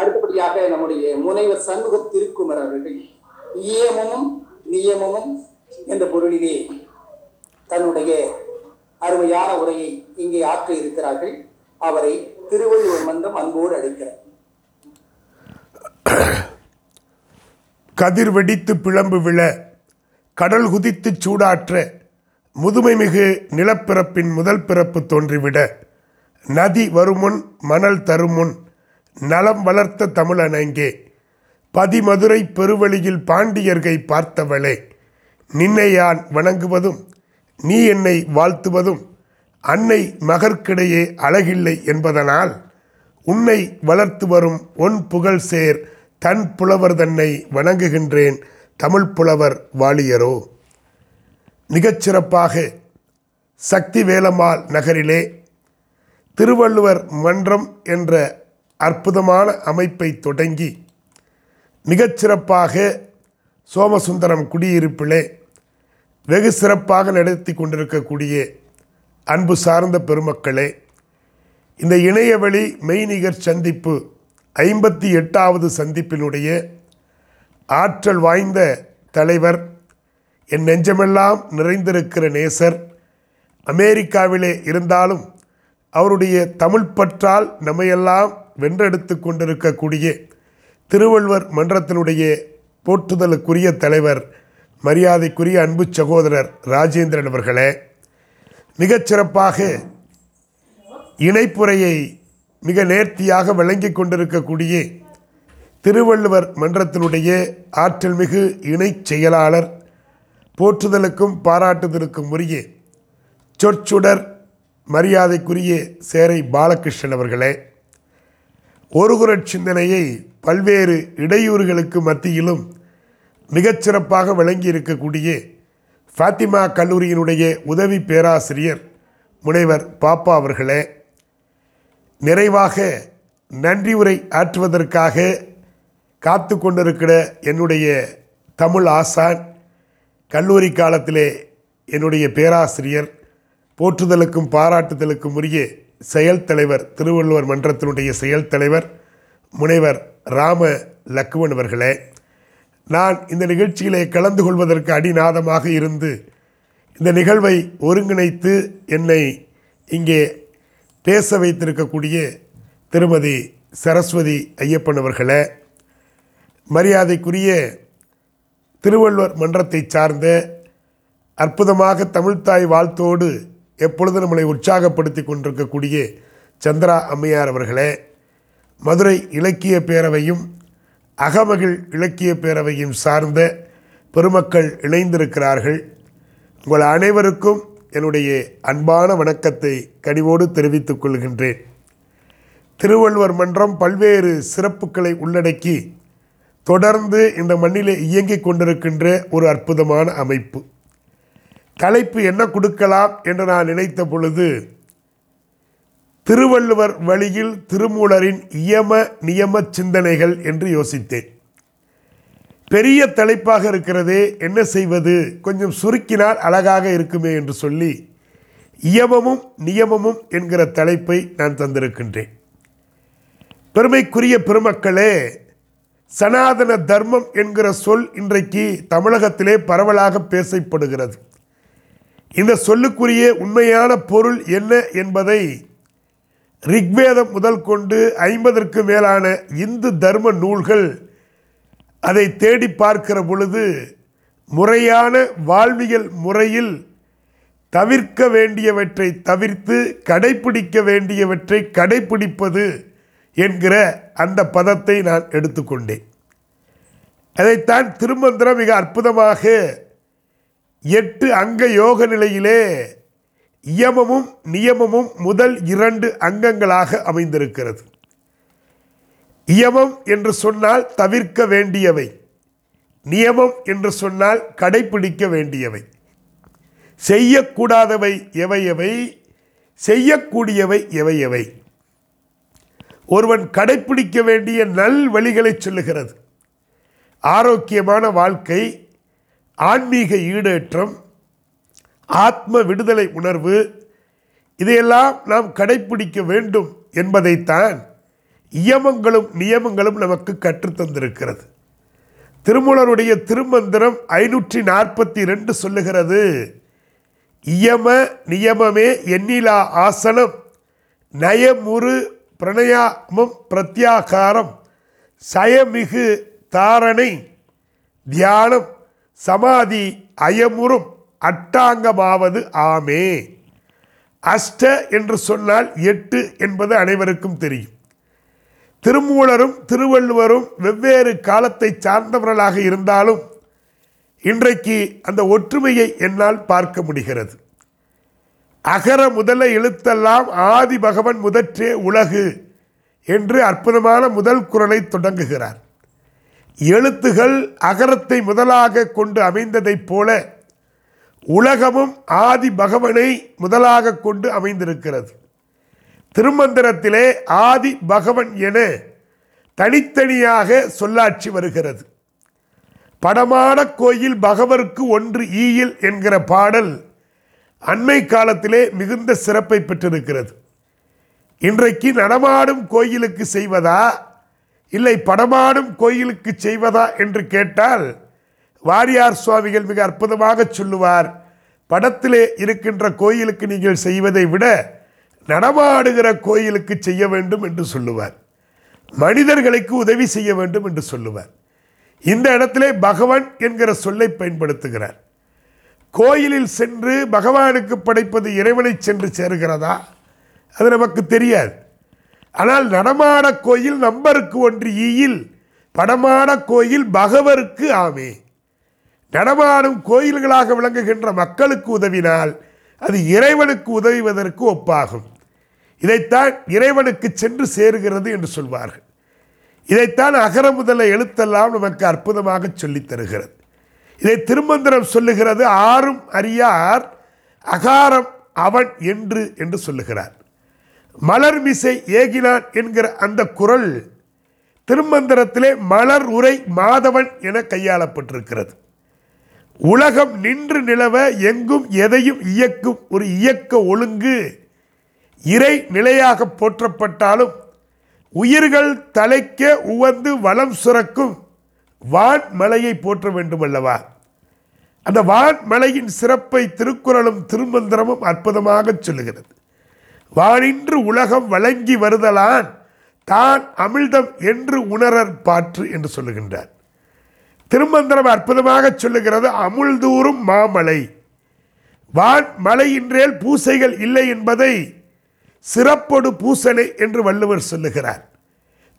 அடுத்தபடியாக நம்முடைய முனைவர் சண்முக திருக்குமர அவர்கள் இயமும் நியமமும் என்ற பொருளிலே தன்னுடைய அருமையான உரையை இங்கே ஆற்ற இருக்கிறார்கள். அவரை திருவள்ளுவர் மன்றம் அன்போடு அழைக்கிறார். கதிர் வெடித்து பிளம்பு விழ கடல் குதித்து சூடாற்ற முதுமை மிகு நிலப்பிறப்பின் முதல் பிறப்பு தோன்றிவிட நதி வருமுன் மணல் தருமுன் நலம் வளர்த்த தமிழனங்கே பதிமதுரை பெருவழியில் பாண்டியர்கை பார்த்தவளே நின்னை யான் வணங்குவதும் நீ என்னை வாழ்த்துவதும் அன்னை மகற்கிடையே அழகில்லை என்பதனால் உன்னை வளர்த்து வரும் உன் புகழ் சேர் தன் புலவர் தன்னை வணங்குகின்றேன் தமிழ் புலவர் வாலியரோ. மிகச்சிறப்பாக சக்திவேலமால் நகரிலே திருவள்ளுவர் மன்றம் என்ற அற்புதமான அமைப்பை தொடங்கி மிகச்சிறப்பாக சோமசுந்தரம் குடியிருப்பிலே வெகு சிறப்பாக நடத்தி கொண்டிருக்கக்கூடிய அன்பு சார்ந்த பெருமக்களே, இந்த இணையவழி மெய்நிகர் சந்திப்பு 58வது சந்திப்பினுடைய ஆற்றல் வாய்ந்த தலைவர், என் நெஞ்சமெல்லாம் நிறைந்திருக்கிற நேசர், அமெரிக்காவிலே இருந்தாலும் அவருடைய தமிழ் பற்றால் நம்மையெல்லாம் வென்றெடுத்து கொண்டிருக்கக்கூடிய திருவள்ளுவர் மன்றத்தினுடைய போற்றுதலுக்குரிய தலைவர் மரியாதைக்குரிய அன்பு சகோதரர் ராஜேந்திரன் அவர்களே, மிகச்சிறப்பாக இணைப்புரையை மிக நேர்த்தியாக விளங்கி கொண்டிருக்கக்கூடிய திருவள்ளுவர் மன்றத்தினுடைய ஆற்றல் மிகு இணை செயலாளர், போற்றுதலுக்கும் பாராட்டுதலுக்கும் உரிய சொற்சுடர் மரியாதைக்குரிய சேரை பாலகிருஷ்ணன் அவர்களே, ஒருகுரற் சிந்தனையை பல்வேறு இடையூறுகளுக்கு மத்தியிலும் மிகச்சிறப்பாக விளங்கி இருக்கக்கூடிய ஃபாத்திமா கல்லூரியினுடைய உதவி பேராசிரியர் முனைவர் பாப்பா அவர்களே, நிறைவாக நன்றி உரை ஆற்றுவதற்காக காத்து கொண்டிருக்கிற என்னுடைய தமிழ் ஆசான், கல்லூரி காலத்திலே என்னுடைய பேராசிரியர், போற்றுதலுக்கும் பாராட்டுதலுக்கும் உரிய செயல் தலைவர், திருவள்ளுவர் மன்றத்தினுடைய செயல் தலைவர் முனைவர் ராம லக்குவன் அவர்களே, நான் இந்த நிகழ்ச்சியிலே கலந்து கொள்வதற்கு அடிநாதமாக இருந்து இந்த நிகழ்வை ஒருங்கிணைத்து என்னை இங்கே பேச வைத்திருக்கக்கூடிய திருமதி சரஸ்வதி ஐயப்பன் அவர்களே, மரியாதைக்குரிய திருவள்ளுவர் மன்றத்தை சார்ந்த அற்புதமாக தமிழ்த்தாய் வாழ்த்தோடு எப்பொழுதும் நம்மளை உற்சாகப்படுத்தி கொண்டிருக்கக்கூடிய சந்திரா அம்மையார் அவர்களே, மதுரை இலக்கிய பேரவையும் அகமகிழ் இலக்கிய பேரவையும் சார்ந்த பெருமக்கள் இணைந்திருக்கிறார்கள். உங்கள் அனைவருக்கும் என்னுடைய அன்பான வணக்கத்தை கனிவோடு தெரிவித்துக் கொள்கின்றேன். திருவள்ளுவர் மன்றம் பல்வேறு சிறப்புகளை உள்ளடக்கி தொடர்ந்து இந்த மண்ணிலே இயங்கிக் கொண்டிருக்கின்ற ஒரு அற்புதமான அமைப்பு. தலைப்பு என்ன கொடுக்கலாம் என்று நான் நினைத்த பொழுது, திருவள்ளுவர் வழியில் திருமூலரின் இயம நியம சிந்தனைகள் என்று யோசித்தேன். பெரிய தலைப்பாக இருக்கிறதே, என்ன செய்வது, கொஞ்சம் சுருக்கினால் அழகாக இருக்குமே என்று சொல்லி இயமமும் நியமமும் என்கிற தலைப்பை நான் தந்திருக்கின்றேன். பெருமைக்குரிய பெருமக்களே, சனாதன தர்மம் என்கிற சொல் இன்றைக்கு தமிழகத்திலே பரவலாக பேசப்படுகிறது. இந்த சொல்லுக்குரிய உண்மையான பொருள் என்ன என்பதை ரிக்வேதம் முதல் கொண்டு 50ற்கு மேலான இந்து தர்ம நூல்கள் அதை தேடி பார்க்கிற பொழுது முறையான வாழ்வியல் முறையில் தவிர்க்க வேண்டியவற்றை தவிர்த்து கடைப்பிடிக்க வேண்டியவற்றை கடைப்பிடிப்பது என்கிற அந்த பதத்தை நான் எடுத்துக்கொண்டேன். அதைத்தான் திருமந்திரம் மிக அற்புதமாக 8 அங்க யோக நிலையிலே இயமமும் நியமமும் முதல் 2 அங்கங்களாக அமைந்திருக்கிறது. இயமம் என்று சொன்னால் தவிர்க்க வேண்டியவை, நியமம் என்று சொன்னால் கடைப்பிடிக்க வேண்டியவை, செய்யக்கூடாதவை எவை எவை, செய்யக்கூடியவை எவை எவை. ஒருவன் கடைப்பிடிக்க வேண்டிய நல் வழிகளை சொல்லுகிறது. ஆரோக்கியமான வாழ்க்கை, ஆன்மீக ஈடேற்றம், ஆத்ம விடுதலை உணர்வு, இதையெல்லாம் நாம் கடைப்பிடிக்க வேண்டும் என்பதைத்தான் இயமங்களும் நியமங்களும் நமக்கு கற்றுத்தந்திருக்கிறது. திருமூலருடைய திருமந்திரம் 542 சொல்லுகிறது, இயம நியமமே எண்ணிலா ஆசனம் நயமுறு பிரணயாமம் பிரத்யாகாரம் சயமிகு தாரணை தியானம் சமாதி அயமுறும் அட்டாங்கமாவது ஆமே. அஷ்ட என்று சொன்னால் 8 என்பது அனைவருக்கும் தெரியும். திருமூலரும் திருவள்ளுவரும் வெவ்வேறு காலத்தை சார்ந்தவர்களாக இருந்தாலும் இன்றைக்கு அந்த ஒற்றுமையை என்னால் பார்க்க முடிகிறது. அகர முதல எழுத்தெல்லாம் ஆதி பகவன் முதற்றே உலகு என்று அற்புதமான முதல் குறளை தொடங்குகிறார். எழுத்துகள் அகரத்தை முதலாக கொண்டு அமைந்ததைப் போல உலகமும் ஆதி பகவனை முதலாக கொண்டு அமைந்திருக்கிறது. திருமந்திரத்திலே ஆதி பகவன் என தனித்தனியாக சொல்லாட்சி வருகிறது. படமான கோயில் பகவருக்கு ஒன்று ஈயில் என்கிற பாடல் அண்மை காலத்திலே மிகுந்த சிறப்பை பெற்றிருக்கிறது. இன்றைக்கு நடமாடும் கோயிலுக்கு செய்வதா இல்லை படமாடும் கோயிலுக்கு செய்வதா என்று கேட்டால் வாரியார் சுவாமிகள் மிக அற்புதமாக சொல்லுவார், படத்திலே இருக்கின்ற கோயிலுக்கு நீங்கள் செய்வதை விட நடமாடுகிற கோயிலுக்கு செய்ய வேண்டும் என்று சொல்லுவார். மனிதர்களுக்கு உதவி செய்ய வேண்டும் என்று சொல்லுவார். இந்த இடத்திலே பகவான் என்கிற சொல்லை பயன்படுத்துகிறார். கோயிலில் சென்று பகவானுக்கு படைப்பது இறைவனை சென்று சேருகிறதா, அது நமக்கு தெரியாது. ஆனால் நடமாட கோயில் நம்பருக்கு ஒன்று ஈயில், படமான கோயில் பகவருக்கு ஆமே. நடமாடும் கோயில்களாக விளங்குகின்ற மக்களுக்கு உதவினால் அது இறைவனுக்கு உதவுவதற்கு ஒப்பாகும். இதைத்தான் இறைவனுக்கு சென்று சேருகிறது என்று சொல்வார்கள். இதைத்தான் அகர முதல எழுத்தெல்லாம் நமக்கு அற்புதமாக சொல்லித் தருகிறது. இதை திருமந்திரம் சொல்லுகிறது. ஆறும் அறியார் அகாரம் அவன் என்று சொல்லுகிறார். மலர்மிசை ஏகினான் என்கிற அந்த குறள் திருமந்திரத்திலே மலர் உரை மாதவன் என கையாளப்பட்டிருக்கிறது. உலகம் நின்று நிலவ எங்கும் எதையும் இயக்கும் ஒரு இயக்க ஒழுங்கு இறை நிலையாக போற்றப்பட்டாலும் உயிர்கள் தலைக்க உவந்து வளம் சுரக்கும் வான் மலையை போற்ற வேண்டும் அல்லவா? அந்த வான் மலையின் சிறப்பை திருக்குறளும் திருமந்திரமும் அற்புதமாக சொல்லுகிறது. வானின்று உலகம் வழங்கி வருதலான் தான் அமிழ்தம் என்று உணரற் பாற்று என்று சொல்லுகின்றார். திருமந்திரம் அற்புதமாக சொல்லுகிறது, அமுழ்தூறும் மாமலை வான் மலையின்றேல் பூசைகள் இல்லை என்பதை சிறப்போடு பூசலை என்று வள்ளுவர் சொல்லுகிறார்.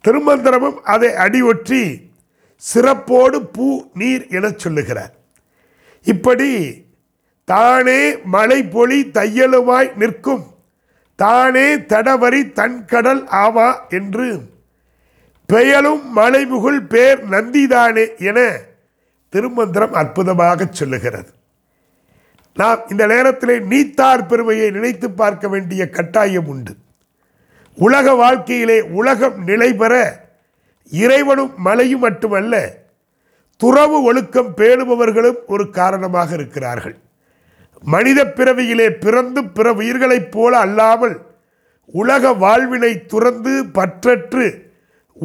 திருமந்திரமும் அதை அடியொற்றி சிறப்போடு பூ நீர் என சொல்லுகிறார். இப்படி தானே மலை பொழி தையலுமாய் நிற்கும் தானே தடவரி தன்கடல் ஆவா என்று பெயலும் மலைமுகுள் பேர் நந்திதானே என திருமந்திரம் அற்புதமாக சொல்லுகிறது. நாம் இந்த நேரத்திலே நீத்தார் பெருமையை நினைத்து பார்க்க வேண்டிய கட்டாயம் உண்டு. உலக வாழ்க்கையிலே உலகம் நிலை பெற இறைவனும் மலையும் மட்டுமல்ல துறவு ஒழுக்கம் பேணுபவர்களும் ஒரு காரணமாக இருக்கிறார்கள். மனித பிறவியிலே பிறந்து பிற உயிர்களைப் போல அல்லாமல் உலக வாழ்வினை துறந்து பற்றற்று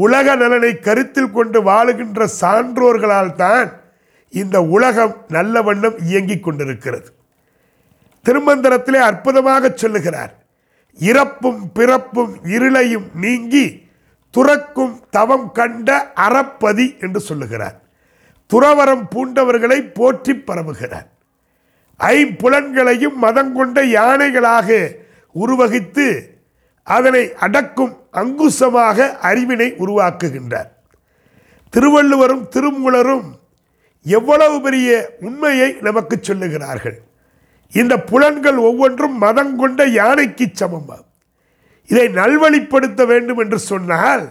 உலக நலனை கருத்தில் கொண்டு வாழுகின்ற சான்றோர்களால் தான் இந்த உலகம் நல்ல வண்ணம் இயங்கிக் கொண்டிருக்கிறது. திருமந்திரத்திலே அற்புதமாக சொல்லுகிறார், இறப்பும் பிறப்பும் இருளையும் நீங்கி துறக்கும் தவம் கண்ட அறப்பதி என்று சொல்லுகிறார். துறவரம் பூண்டவர்களை போற்றி பரவுகிறார். ஐம்புலன்களையும் மதங்கொண்ட யானைகளாக உருவகித்து அதனை அடக்கும் அங்குசமாக அறிவினை உருவாக்குகின்றார். திருவள்ளுவரும் திருமூலரும் எவ்வளவு பெரிய உண்மையை நமக்கு சொல்லுகிறார்கள். இந்த புலன்கள் ஒவ்வொன்றும் மதங்கொண்ட யானைக்கு சமமாகும். இதை நல்வழிப்படுத்த வேண்டும் என்று சொன்னால்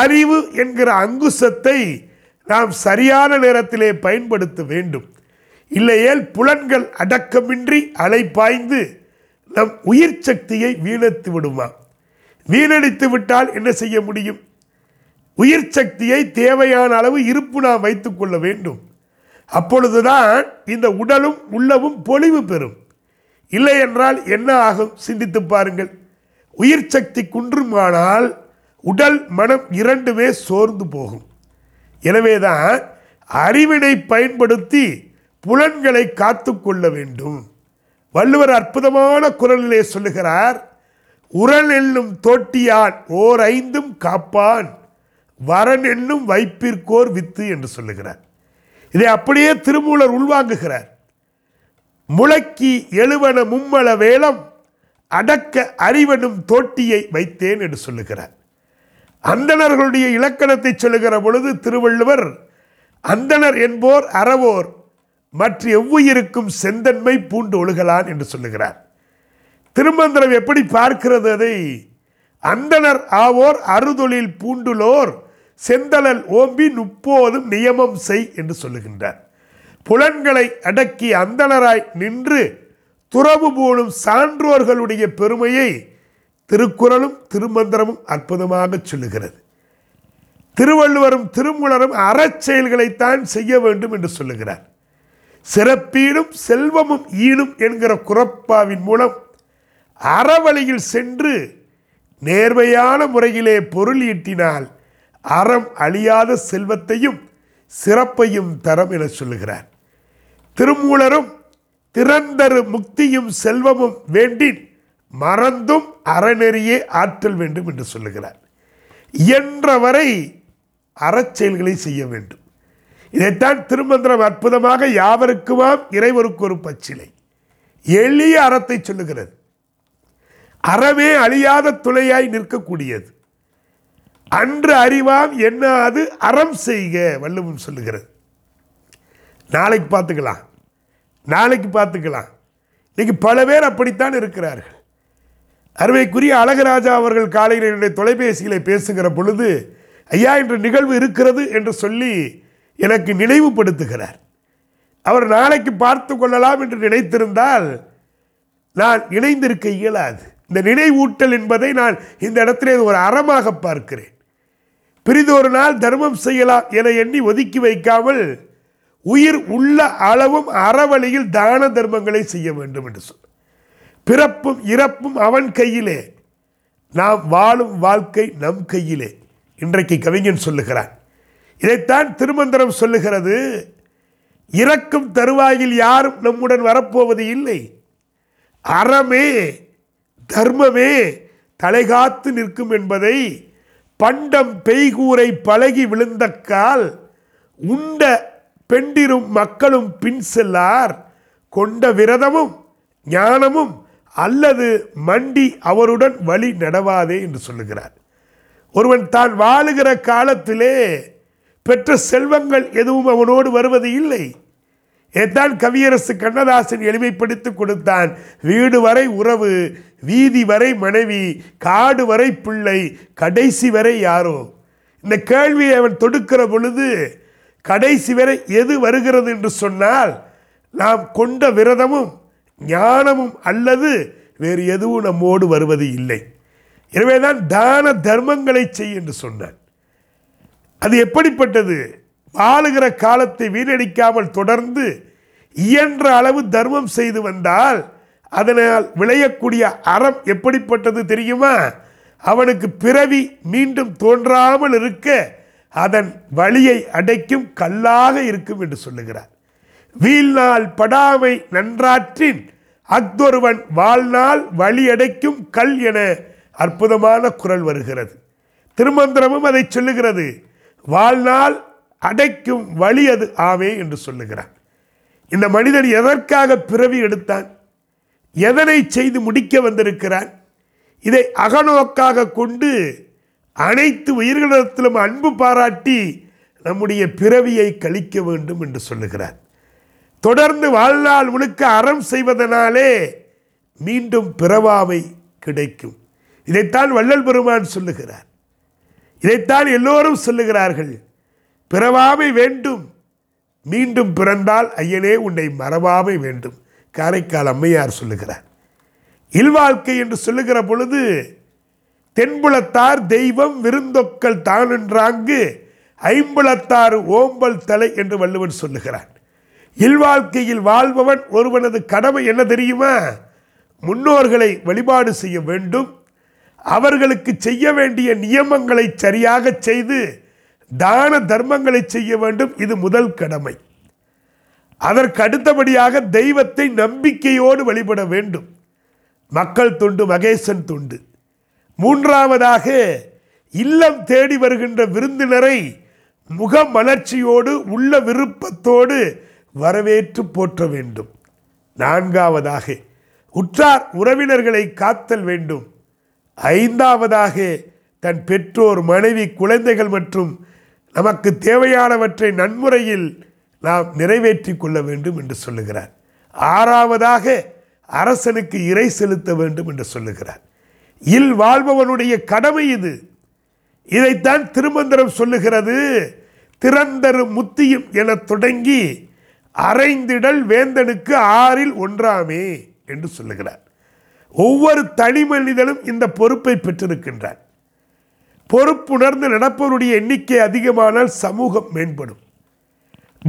அறிவு என்கிற அங்குசத்தை நாம் சரியான நேரத்திலே பயன்படுத்த வேண்டும். இல்லையேல் புலன்கள் அடக்கமின்றி அலைப்பாய்ந்து நம் உயிர் சக்தியை வீணடித்து விடுமா? வீணடித்து விட்டால் என்ன செய்ய முடியும்? உயிர் சக்தியை தேவையான அளவு இருப்பு நாம் வைத்துக் கொள்ள வேண்டும். அப்பொழுதுதான் இந்த உடலும் உள்ளவும் பொலிவு பெறும். இல்லை என்றால் என்ன ஆகும்? சிந்தித்து பாருங்கள். உயிர் சக்தி குன்றுமானால் உடல் மனம் இரண்டுமே சோர்ந்து போகும். எனவேதான் அறிவினை பயன்படுத்தி புலன்களை காத்து கொள்ள வேண்டும். வள்ளுவர் அற்புதமான குரலிலே சொல்லுகிறார், உரல் என்னும் தோட்டியான் ஓர் ஐந்தும் காப்பான், வரன் என்னும் வைப்பிற்கோர் வித்து என்று சொல்லுகிறார். இதை அப்படியே திருமூலர் உள்வாங்குகிறார். முளைக்கி எழுவன மும்மல வேளம் அடக்க அறிவனும் தோட்டியை வைத்தேன் என்று சொல்லுகிறார். அந்தணர்களுடைய இலக்கணத்தை சொல்லுகிற பொழுது திருவள்ளுவர், அந்தணர் என்போர் அறவோர் மற்ற எவ்வுயிருக்கும் செந்தன்மை பூண்டு ஒழுகலான் என்று சொல்லுகிறார். திருமந்திரம் எப்படி பார்க்கிறது அதை? அந்தனர் ஆவோர் அறுதொழில் பூண்டுலோர் செந்தளல் ஓம்பி நுப்போதும் நியமம் செய் என்று சொல்லுகின்றார். புலன்களை அடக்கி அந்தனராய் நின்று துறவு போலும் சான்றோர்களுடைய பெருமையை திருக்குறளும் திருமந்திரமும் அற்புதமாக சொல்லுகிறது. திருவள்ளுவரும் திருமூலரும் அறச்செயல்களைத்தான் செய்ய வேண்டும் என்று சொல்லுகிறார். சிறப்பீடும் செல்வமும் ஈடும் என்கிற குறப்பாவின் மூலம் அறவழியில் சென்று நேர்மையான முறையிலே பொருள் ஈட்டினால் அறம் அழியாத செல்வத்தையும் சிறப்பையும் தரம் என சொல்லுகிறார். திருமூலரும் திறந்தரு முக்தியும் செல்வமும் வேண்டின் மறந்தும் அறநெறியே ஆற்றல் வேண்டும் என்று சொல்லுகிறார். இயன்றவரை அறச்செயல்களை செய்ய வேண்டும். இதைத்தான் திருமந்திரம் அற்புதமாக யாவருக்குமாம் இறைவருக்கு ஒரு பச்சிலை எளிய அறத்தை சொல்லுகிறது. அறவே அழியாத துளையாய் நிற்கக்கூடியது. அன்று அறிவாம் என்னாது அறம் செய்க வள்ளுவன் சொல்லுகிறது. நாளைக்கு பார்த்துக்கலாம். இன்னைக்கு பல பேர் அப்படித்தான் இருக்கிறார்கள். அருமைக்குரிய அழகராஜா அவர்கள் காலையில் என்னுடைய தொலைபேசிகளை பேசுகிற பொழுது, ஐயா இன்று நிகழ்வு இருக்கிறது என்று சொல்லி எனக்கு நினைவுபடுத்துகிறார். அவர் நாளைக்கு பார்த்து கொள்ளலாம் என்று நினைத்திருந்தால் நான் இணைந்திருக்க இயலாது. இந்த நினைவூட்டல் என்பதை நான் இந்த இடத்திலே ஒரு அறமாக பார்க்கிறேன். பிரிதொரு நாள் தர்மம் செய்யலாம் என எண்ணி ஒதுக்கி வைக்காமல் உயிர் உள்ள அளவும் அறவழியில் தான தர்மங்களை செய்ய வேண்டும் என்று சொன்னார். பிறப்பும் இறப்பும் அவன் கையிலே, நாம் வாழும் வாழ்க்கை நம் கையிலே. இன்றைக்கு கவிஞன் சொல்லுகிறான். இதைத்தான் திருமந்திரம் சொல்லுகிறது. இறக்கும் தருவாயில் யாரும் நம்முடன் வரப்போவது இல்லை. அறமே தர்மமே தலைகாத்து நிற்கும் என்பதை பண்டம் பெய்கூரை பழகி விழுந்தக்கால் உண்ட பெண்டிரும் மக்களும் பின் செல்லார், கொண்ட விரதமும் ஞானமும் அல்லது மண்டி அவருடன் வழி நடவாதே என்று சொல்லுகிறார். ஒருவன் தான் வாழுகிற காலத்திலே பெற்ற செல்வங்கள் எதுவும் அவனோடு வருவது இல்லை. ஏத்தான் கவியரசு கண்ணதாசன் எளிமைப்படுத்தி கொடுத்தான். வீடு வரை உறவு, வீதி வரை மனைவி, காடு வரை பிள்ளை, கடைசி வரை யாரோ. இந்த கேள்வியை அவன் தொடுக்கிற பொழுது கடைசி வரை எது வருகிறது என்று சொன்னால், நாம் கொண்ட விரதமும் ஞானமும் அல்லது வேறு எதுவும் நம்மோடு வருவது இல்லை. எனவேதான் தான தர்மங்களை செய் என்று சொன்னான். அது எப்படிப்பட்டது? வாழுகிற காலத்தை வீணடிக்காமல் தொடர்ந்து இயன்ற அளவு தர்மம் செய்து வந்தால் அதனால் விளையக்கூடிய அறம் எப்படிப்பட்டது தெரியுமா? அவனுக்கு பிறவி மீண்டும் தோன்றாமல் இருக்க அதன் வழியை அடைக்கும் கல்லாக இருக்கும் என்று சொல்லுகிறார். வீழ்நாள் படாமை நன்றாற்றின் அக்தொருவன் வாழ்நாள் வழி அடைக்கும் கல் என அற்புதமான குரல் வருகிறது. திருமந்திரமும் அதை சொல்லுகிறது. வாழ்நாள் அடைக்கும் வழி அது ஆவே என்று சொல்லுகிறார். இந்த மனிதன் எதற்காக பிறவி எடுத்தான்? எதனை செய்து முடிக்க வந்திருக்கிறான்? இதை அகநோக்காக கொண்டு அனைத்து உயிர்களிடத்திலும் அன்பு பாராட்டி நம்முடைய பிறவியை கழிக்க வேண்டும் என்று சொல்லுகிறார். தொடர்ந்து வாழ்நாள் முழுக்க அறம் செய்வதனாலே மீண்டும் பிறவாமை கிடைக்கும். இதைத்தான் வள்ளல் பெருமான் சொல்லுகிறார். இதைத்தான் எல்லோரும் சொல்லுகிறார்கள். பிறவாமை வேண்டும், மீண்டும் பிறந்தால் ஐயனே உன்னை மறவாமை வேண்டும், காரைக்கால் அம்மையார் சொல்லுகிறார். இல்வாழ்க்கை என்று சொல்லுகிற பொழுது, தென்புலத்தார் தெய்வம் விருந்தொக்கல் தான் என்றாங்கு ஐம்புலத்தார் ஓம்பல் தலை என்று வள்ளுவன் சொல்லுகிறான். இல்வாழ்க்கையில் வாழ்பவன் ஒருவனது கடமை என்ன தெரியுமா? முன்னோர்களை வழிபாடு செய்ய வேண்டும், அவர்களுக்கு செய்ய வேண்டிய நியமங்களை சரியாக செய்து தான தர்மங்களை செய்ய வேண்டும். இது முதல் கடமை. அதற்கு அடுத்தபடியாக தெய்வத்தை நம்பிக்கையோடு வழிபட வேண்டும். மக்கள் தொண்டு, மகேசன் தொண்டு. மூன்றாவதாக இல்லம் தேடி வருகின்ற விருந்தினரை முகமலர்ச்சியோடு, உள்ள விருப்பத்தோடு வரவேற்று போற்ற வேண்டும். நான்காவதாக உற்றார் உறவினர்களை காத்தல் வேண்டும். ஐந்தாவதாக தன் பெற்றோர், மனைவி, குழந்தைகள் மற்றும் நமக்கு தேவையானவற்றை நன்முறையில் நாம் நிறைவேற்றி கொள்ள வேண்டும் என்று சொல்லுகிறார். ஆறாவதாக அரசனுக்கு இறை செலுத்த வேண்டும் என்று சொல்லுகிறார். இல் வாழ்பவனுடைய கடமை இது. இதைத்தான் திருமந்திரம் சொல்லுகிறது. திறந்தரு முத்தியும் என தொடங்கி அரைந்திடல் வேந்தனுக்கு 6 ஒன்றாமே என்று சொல்லுகிறார். ஒவ்வொரு தனி மனிதனும் இந்த பொறுப்பை பெற்றிருக்கின்றார். பொறுப்புணர்ந்து நடப்பவருடைய எண்ணிக்கை அதிகமானால் சமூகம் மேம்படும்.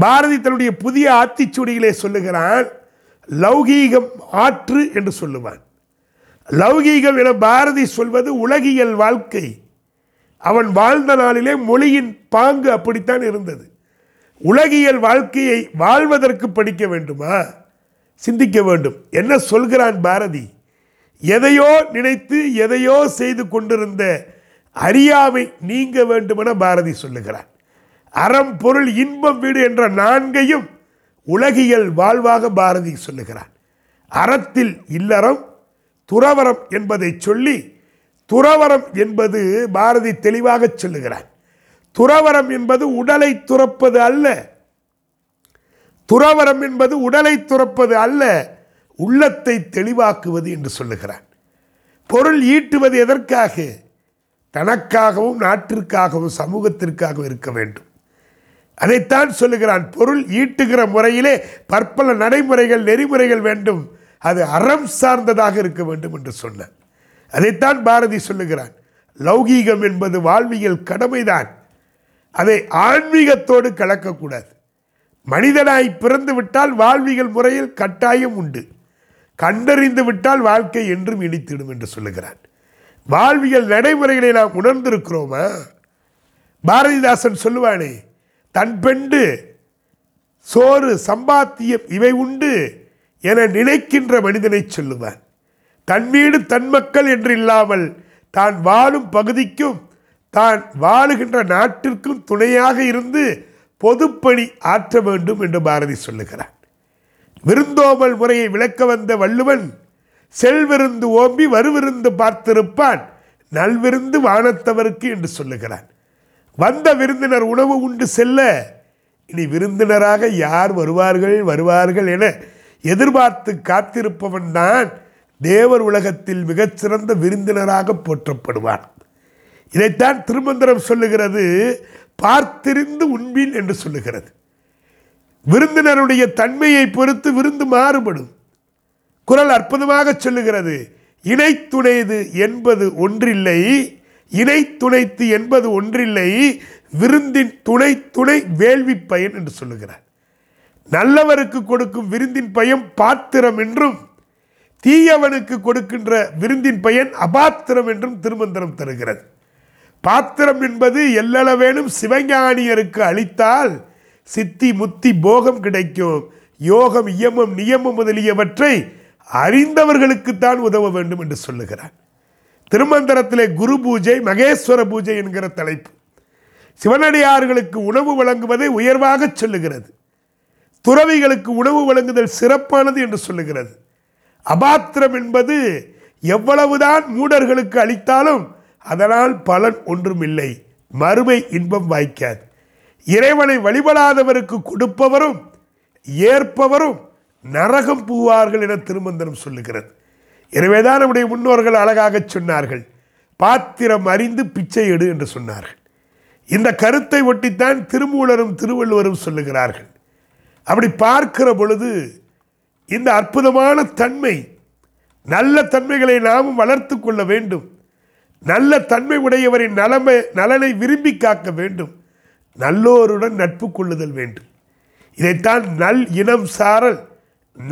பாரதி தன்னுடைய புதிய ஆத்திச்சூடிகளை சொல்லுகிறான். லௌகீகம் ஆற்று என்று சொல்லுவான். லௌகீகம் என பாரதி சொல்வது உலகியல் வாழ்க்கை. அவன் வாழ்ந்த நாளிலே மொழியின் பாங்கு அப்படித்தான் இருந்தது. உலகியல் வாழ்க்கையை வாழ்வதற்கு படிக்க வேண்டுமா? சிந்திக்க வேண்டும். என்ன சொல்கிறான் பாரதி? எதையோ நினைத்து எதையோ செய்து கொண்டிருந்த அறியாமை நீங்க வேண்டுமென பாரதி சொல்லுகிறான். அறம், பொருள், இன்பம், வீடு என்ற 4ஐயும் உலகியல் வாழ்வாக பாரதி சொல்லுகிறான். அறத்தில் இல்லறம், துறவரம் என்பதை சொல்லி, துறவரம் என்பது பாரதி தெளிவாக சொல்லுகிறார். துறவரம் என்பது உடலை துறப்பது அல்ல. துறவரம் என்பது உடலை துறப்பது அல்ல, உள்ளத்தை தெளிவாக்குவது என்று சொல்லுகிறார். பொருள் ஈட்டுவது எதற்காக? தனக்காகவும் நாட்டிற்காகவும் சமூகத்திற்காகவும் இருக்க வேண்டும். அதைத்தான் சொல்லுகிறான். பொருள் ஈட்டுகிற முறையிலே பற்பல நடைமுறைகள், நெறிமுறைகள் வேண்டும். அது அறம் சார்ந்ததாக இருக்க வேண்டும் என்று சொன்னார். அதைத்தான் பாரதி சொல்லுகிறான். லௌகீகம் என்பது வாழ்வியல் கடமைதான். அதை ஆன்மீகத்தோடு கலக்கக்கூடாது. மனிதனாய் பிறந்து விட்டால் வாழ்வியல் முறையில் கட்டாயம் உண்டு. கண்டறிந்து விட்டால் வாழ்க்கை என்றும் இனித்திடும் என்று சொல்லுகிறான். வாழ்வியல் நடைமுறைகளை நாம் உணர்ந்திருக்கிறோமா? பாரதிதாசன் சொல்லுவானே, தன் பெண்டு சோறு சம்பாத்தியம் இவை உண்டு என நினைக்கின்ற மனிதனை சொல்லுவான். தன்மீடு தன் மக்கள் என்று இல்லாமல் தான் வாழும் பகுதிக்கும் தான் வாழுகின்ற நாட்டிற்கும் துணையாக இருந்து பொதுப்பணி ஆற்ற வேண்டும் என்று பாரதி சொல்லுகிறார். விருந்தோம்பல் முறையை விளக்க வந்த வள்ளுவன், செல்விருந்து ஓம்பி வருவிருந்து பார்த்திருப்பான், நல்விருந்து வானத்தவருக்கு என்று சொல்லுகிறான். வந்த விருந்தினர் உணவு உண்டு செல்ல, இனி விருந்தினராக யார் வருவார்கள் என எதிர்பார்த்து காத்திருப்பவன் தான் தேவர் உலகத்தில் மிகச்சிறந்த விருந்தினராக போற்றப்படுவான். இதைத்தான் திருமந்திரம் சொல்லுகிறது. பார்த்திருந்து உண்பின் என்று சொல்லுகிறது. விருந்தினருடைய தன்மையை பொறுத்து விருந்து மாறுபடும். குறள் அற்புதமாக சொல்லுகிறது. இணைத்துணைது என்பது ஒன்றில்லை, இணைத்துணைத்து என்பது ஒன்றில்லை, விருந்தின் துணை வேள்வி பயன் என்று சொல்லுகிறார். நல்லவருக்கு கொடுக்கும் விருந்தின் பயன் பாத்திரம் என்றும், தீயவனுக்கு கொடுக்கின்ற விருந்தின் பயன் அபாத்திரம் என்றும் திருமந்திரம் தருகிறது. பாத்திரம் என்பது எல்லளவேனும் சிவஞானியருக்கு அளித்தால் சித்தி, முத்தி, போகம் கிடைக்கும். யோகம், இயமம், நியமம் முதலியவற்றை அறிந்தவர்களுக்குத்தான் உதவ வேண்டும் என்று சொல்லுகிறார். திருமந்திரத்திலே குரு பூஜை, மகேஸ்வர பூஜை என்கிற தலைப்பு. சிவனடியார்களுக்கு உணவு வழங்குவதை உயர்வாக சொல்லுகிறது. துறவிகளுக்கு உணவு வழங்குதல் சிறப்பானது என்று சொல்லுகிறது. அபாத்திரம் என்பது எவ்வளவுதான் மூடர்களுக்கு அளித்தாலும் அதனால் பலன் ஒன்றும் இல்லை, மறுமை இன்பம் வாய்க்காது. இறைவனை வழிபடாதவருக்கு கொடுப்பவரும் ஏற்பவரும் நரகம் பூவார்கள் என திருமந்திரம் சொல்லுகிறது. எனவேதான் நம்முடைய முன்னோர்கள் அழகாக சொன்னார்கள், பாத்திரம் அறிந்து பிச்சை எடு என்று சொன்னார்கள். இந்த கருத்தை ஒட்டித்தான் திருமூலரும் திருவள்ளுவரும் சொல்லுகிறார்கள். அப்படி பார்க்கிற பொழுது இந்த அற்புதமான தன்மை, நல்ல தன்மைகளை நாமும் வளர்த்து கொள்ள வேண்டும். நல்ல தன்மை உடையவரின் நலனை விரும்பி காக்க வேண்டும். நல்லோருடன் நட்பு கொள்ளுதல் வேண்டும். இதைத்தான் நல் இனம் சாரல்,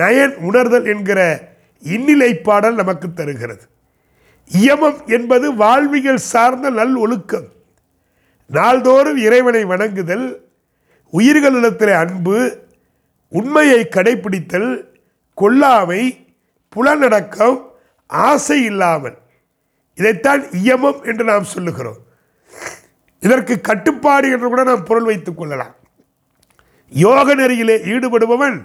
நயன் உணர்தல் என்கிற இன்னிலை பாடல் நமக்கு தருகிறது. இயமம் என்பது வாழ்வியல் சார்ந்த நல் ஒழுக்கம். நாள்தோறும் இறைவனை வணங்குதல், உயிர்களிடத்தில் அன்பு, உண்மையை கடைப்பிடித்தல், கொல்லாமை, புலனடக்கம், ஆசை இல்லாமல், இதைத்தான் இயமம் என்று நாம் சொல்லுகிறோம். இதற்கு கட்டுப்பாடு என்று கூட நாம் பொருள் வைத்துக் கொள்ளலாம். யோக நெறியிலே ஈடுபடுபவன்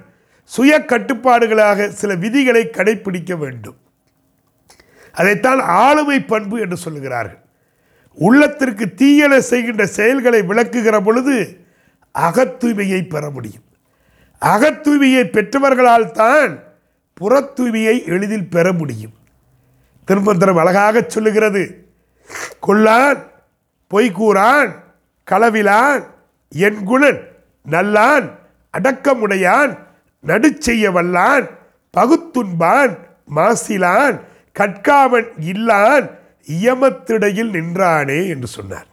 சுய கட்டுப்பாடுகளாக சில விதிகளை கடைப்பிடிக்க வேண்டும். அதைத்தான் ஆளுமை பண்பு என்று சொல்லுகிறார்கள். உள்ளத்திற்கு தீயன செய்கின்ற செயல்களை விளக்குகிற பொழுது அகத்தூய்மையை பெற முடியும். அகத்தூய்மையை பெற்றவர்களால் தான் புறத்தூய்மையை எளிதில் பெற முடியும். திருமந்திரம் அழகாக சொல்லுகிறது, கொல்லான், பொய்கூறான், களவிலான், என்குணன், நல்லான், அடக்கமுடையான், நடுச்செய்ய வல்லான், பகுத்துன்பான், மாசிலான், கற்காவன் இல்லான், இயமத்திடையில் நின்றானே என்று சொன்னார்.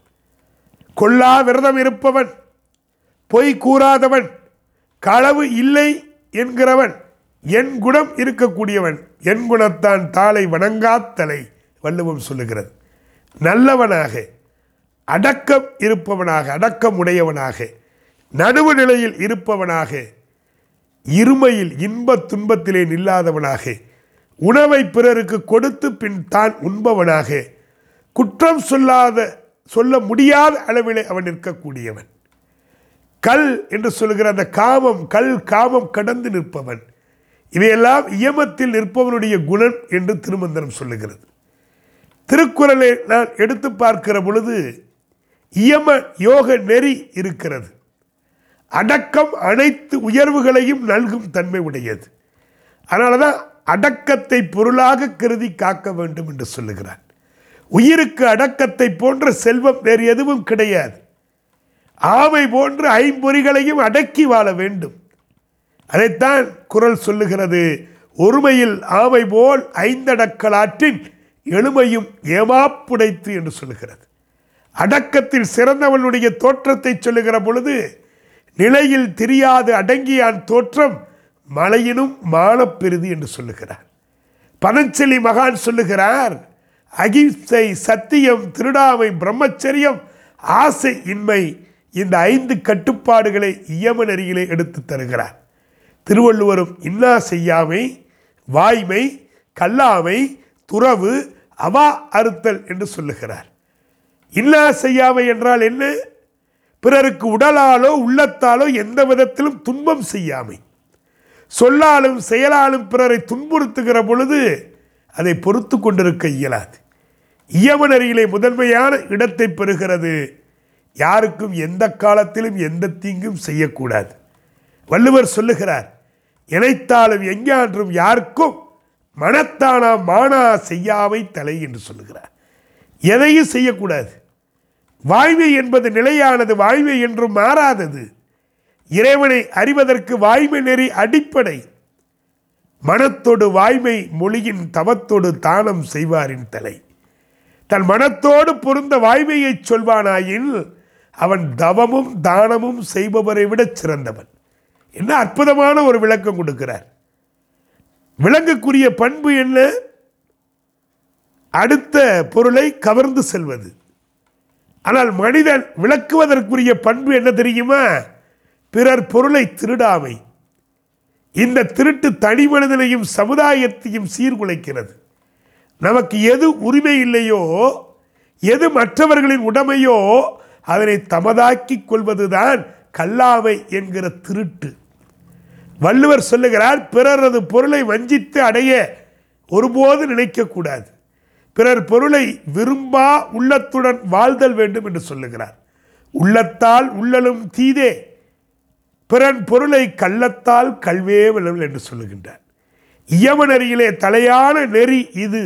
கொல்லா விரதம் இருப்பவன், பொய் கூறாதவன், களவு இல்லை என்கிறவன், என் குணம் இருக்கக்கூடியவன், என் குணத்தான் தாளை வணங்காத்தலை வள்ளுவம் சொல்லுகிறது. நல்லவனாக, அடக்கம் இருப்பவனாக, அடக்கம் உடையவனாக, நடுவு நிலையில் இருப்பவனாக, இருமையில் இன்ப துன்பத்திலே நில்லாதவனாக, உணவை பிறருக்கு கொடுத்து பின் தான் உண்பவனாக, குற்றம் சொல்ல முடியாத அளவிலே அவன் நிற்கக்கூடியவன். கல் என்று சொல்கிற அந்த காமம், கல் காமம் கடந்து நிற்பவன். இவையெல்லாம் இயமத்தில் நிற்பவனுடைய குணம் என்று திருமந்திரம் சொல்லுகிறது. திருக்குறளை நான் எடுத்து பார்க்கிற பொழுது இயம யோக நெறி இருக்கிறது. அடக்கம் அனைத்து உயர்வுகளையும் நல்கும் தன்மை உடையது. அதனால தான் அடக்கத்தை பொருளாக கருதி காக்க வேண்டும் என்று சொல்லுகிறார். உயிருக்கு அடக்கத்தை போன்ற செல்வம் வேறு எதுவும் கிடையாது. ஆமை போன்று ஐம்பொறிகளையும் அடக்கி வாழ வேண்டும். அதைத்தான் குறள் சொல்லுகிறது, ஒருமையில் ஆமை போல் ஐந்தடக்கலாற்றின் எளிமையும் ஏமாப்புடைத்து என்று சொல்லுகிறது. அடக்கத்தில் சிறந்தவனுடைய தோற்றத்தை சொல்லுகிற பொழுது, நிலையில் தெரியாது அடங்கியான் தோற்றம் மலையினும் மானப்பெரிது என்று சொல்லுகிறார். பனஞ்சலி மகான் சொல்லுகிறார், அகிம்சை, சத்தியம், திருடாமை, பிரம்மச்சரியம், ஆசை இன்மை, இந்த 5 கட்டுப்பாடுகளை இயம நெறியிலே எடுத்து தருகிறார். திருவள்ளுவரும் இன்னா செய்யாமை, வாய்மை, கல்லாமை, துறவு, அவா அறுத்தல் என்று சொல்லுகிறார். இன்னா செய்யாமை என்றால் என்ன? பிறருக்கு உடலாலோ உள்ளத்தாலோ எந்த விதத்திலும் துன்பம் செய்யாமை. சொல்லாலும் செயலாலும் பிறரை துன்புறுத்துகிற பொழுது அதை பொறுத்து கொண்டிருக்க இயலாது. இயம நெறியிலே முதன்மையான இடத்தை பெறுகிறது. யாருக்கும் எந்த காலத்திலும் எந்த தீங்கும் செய்யக்கூடாது. வள்ளுவர் சொல்லுகிறார், இணைத்தாலும் எஞ்ஞான்றும் யாருக்கும் மனத்தானா மானா செய்யாமை தலை என்று சொல்லுகிறார். எதையும் செய்யக்கூடாது. வாய்மை என்பது நிலையானது, வாய்மை என்றும் மாறாதது. இறைவனை அறிவதற்கு வாய்மை நெறி அடிப்படை. மனத்தோடு வாய்மை, மொழியின் தவத்தோடு தானம் செய்வாரின் தலை. தன் மனத்தோடு பொருந்த வாய்மையை சொல்வானாயின் அவன் தவமும் தானமும் செய்பவரை விட சிறந்தவன். என்ன அற்புதமான ஒரு விளக்கம் கொடுக்கிறார். விலங்குக்குரிய பண்பு என்ன? அடுத்த பொருளை கவர்ந்து செல்வது. ஆனால் மனிதன் விளக்குவதற்குரிய பண்பு என்ன தெரியுமா? பிறர் பொருளை திருடாமை. இந்த திருட்டு தனி மனிதனையும் சமுதாயத்தையும் சீர்குலைக்கிறது. நமக்கு எது உரிமை இல்லையோ, எது மற்றவர்களின் உடைமையோ அதனை தமதாக்கி கொள்வதுதான் கல்லாமை என்கிற திருட்டு. வள்ளுவர் சொல்லுகிறார், பிறரது பொருளை வஞ்சித்து அடைய ஒருபோது நினைக்கக்கூடாது. பிறர் பொருளை விரும்பா உள்ளத்துடன் வாழ்தல் வேண்டும் என்று சொல்லுகிறார். உள்ளத்தால் உள்ளலும் தீதே, பிறன் பொருளை கள்ளத்தால் கல்வே விழும் என்று சொல்லுகின்றார். இயம நெறியிலே தலையான நெறி இது.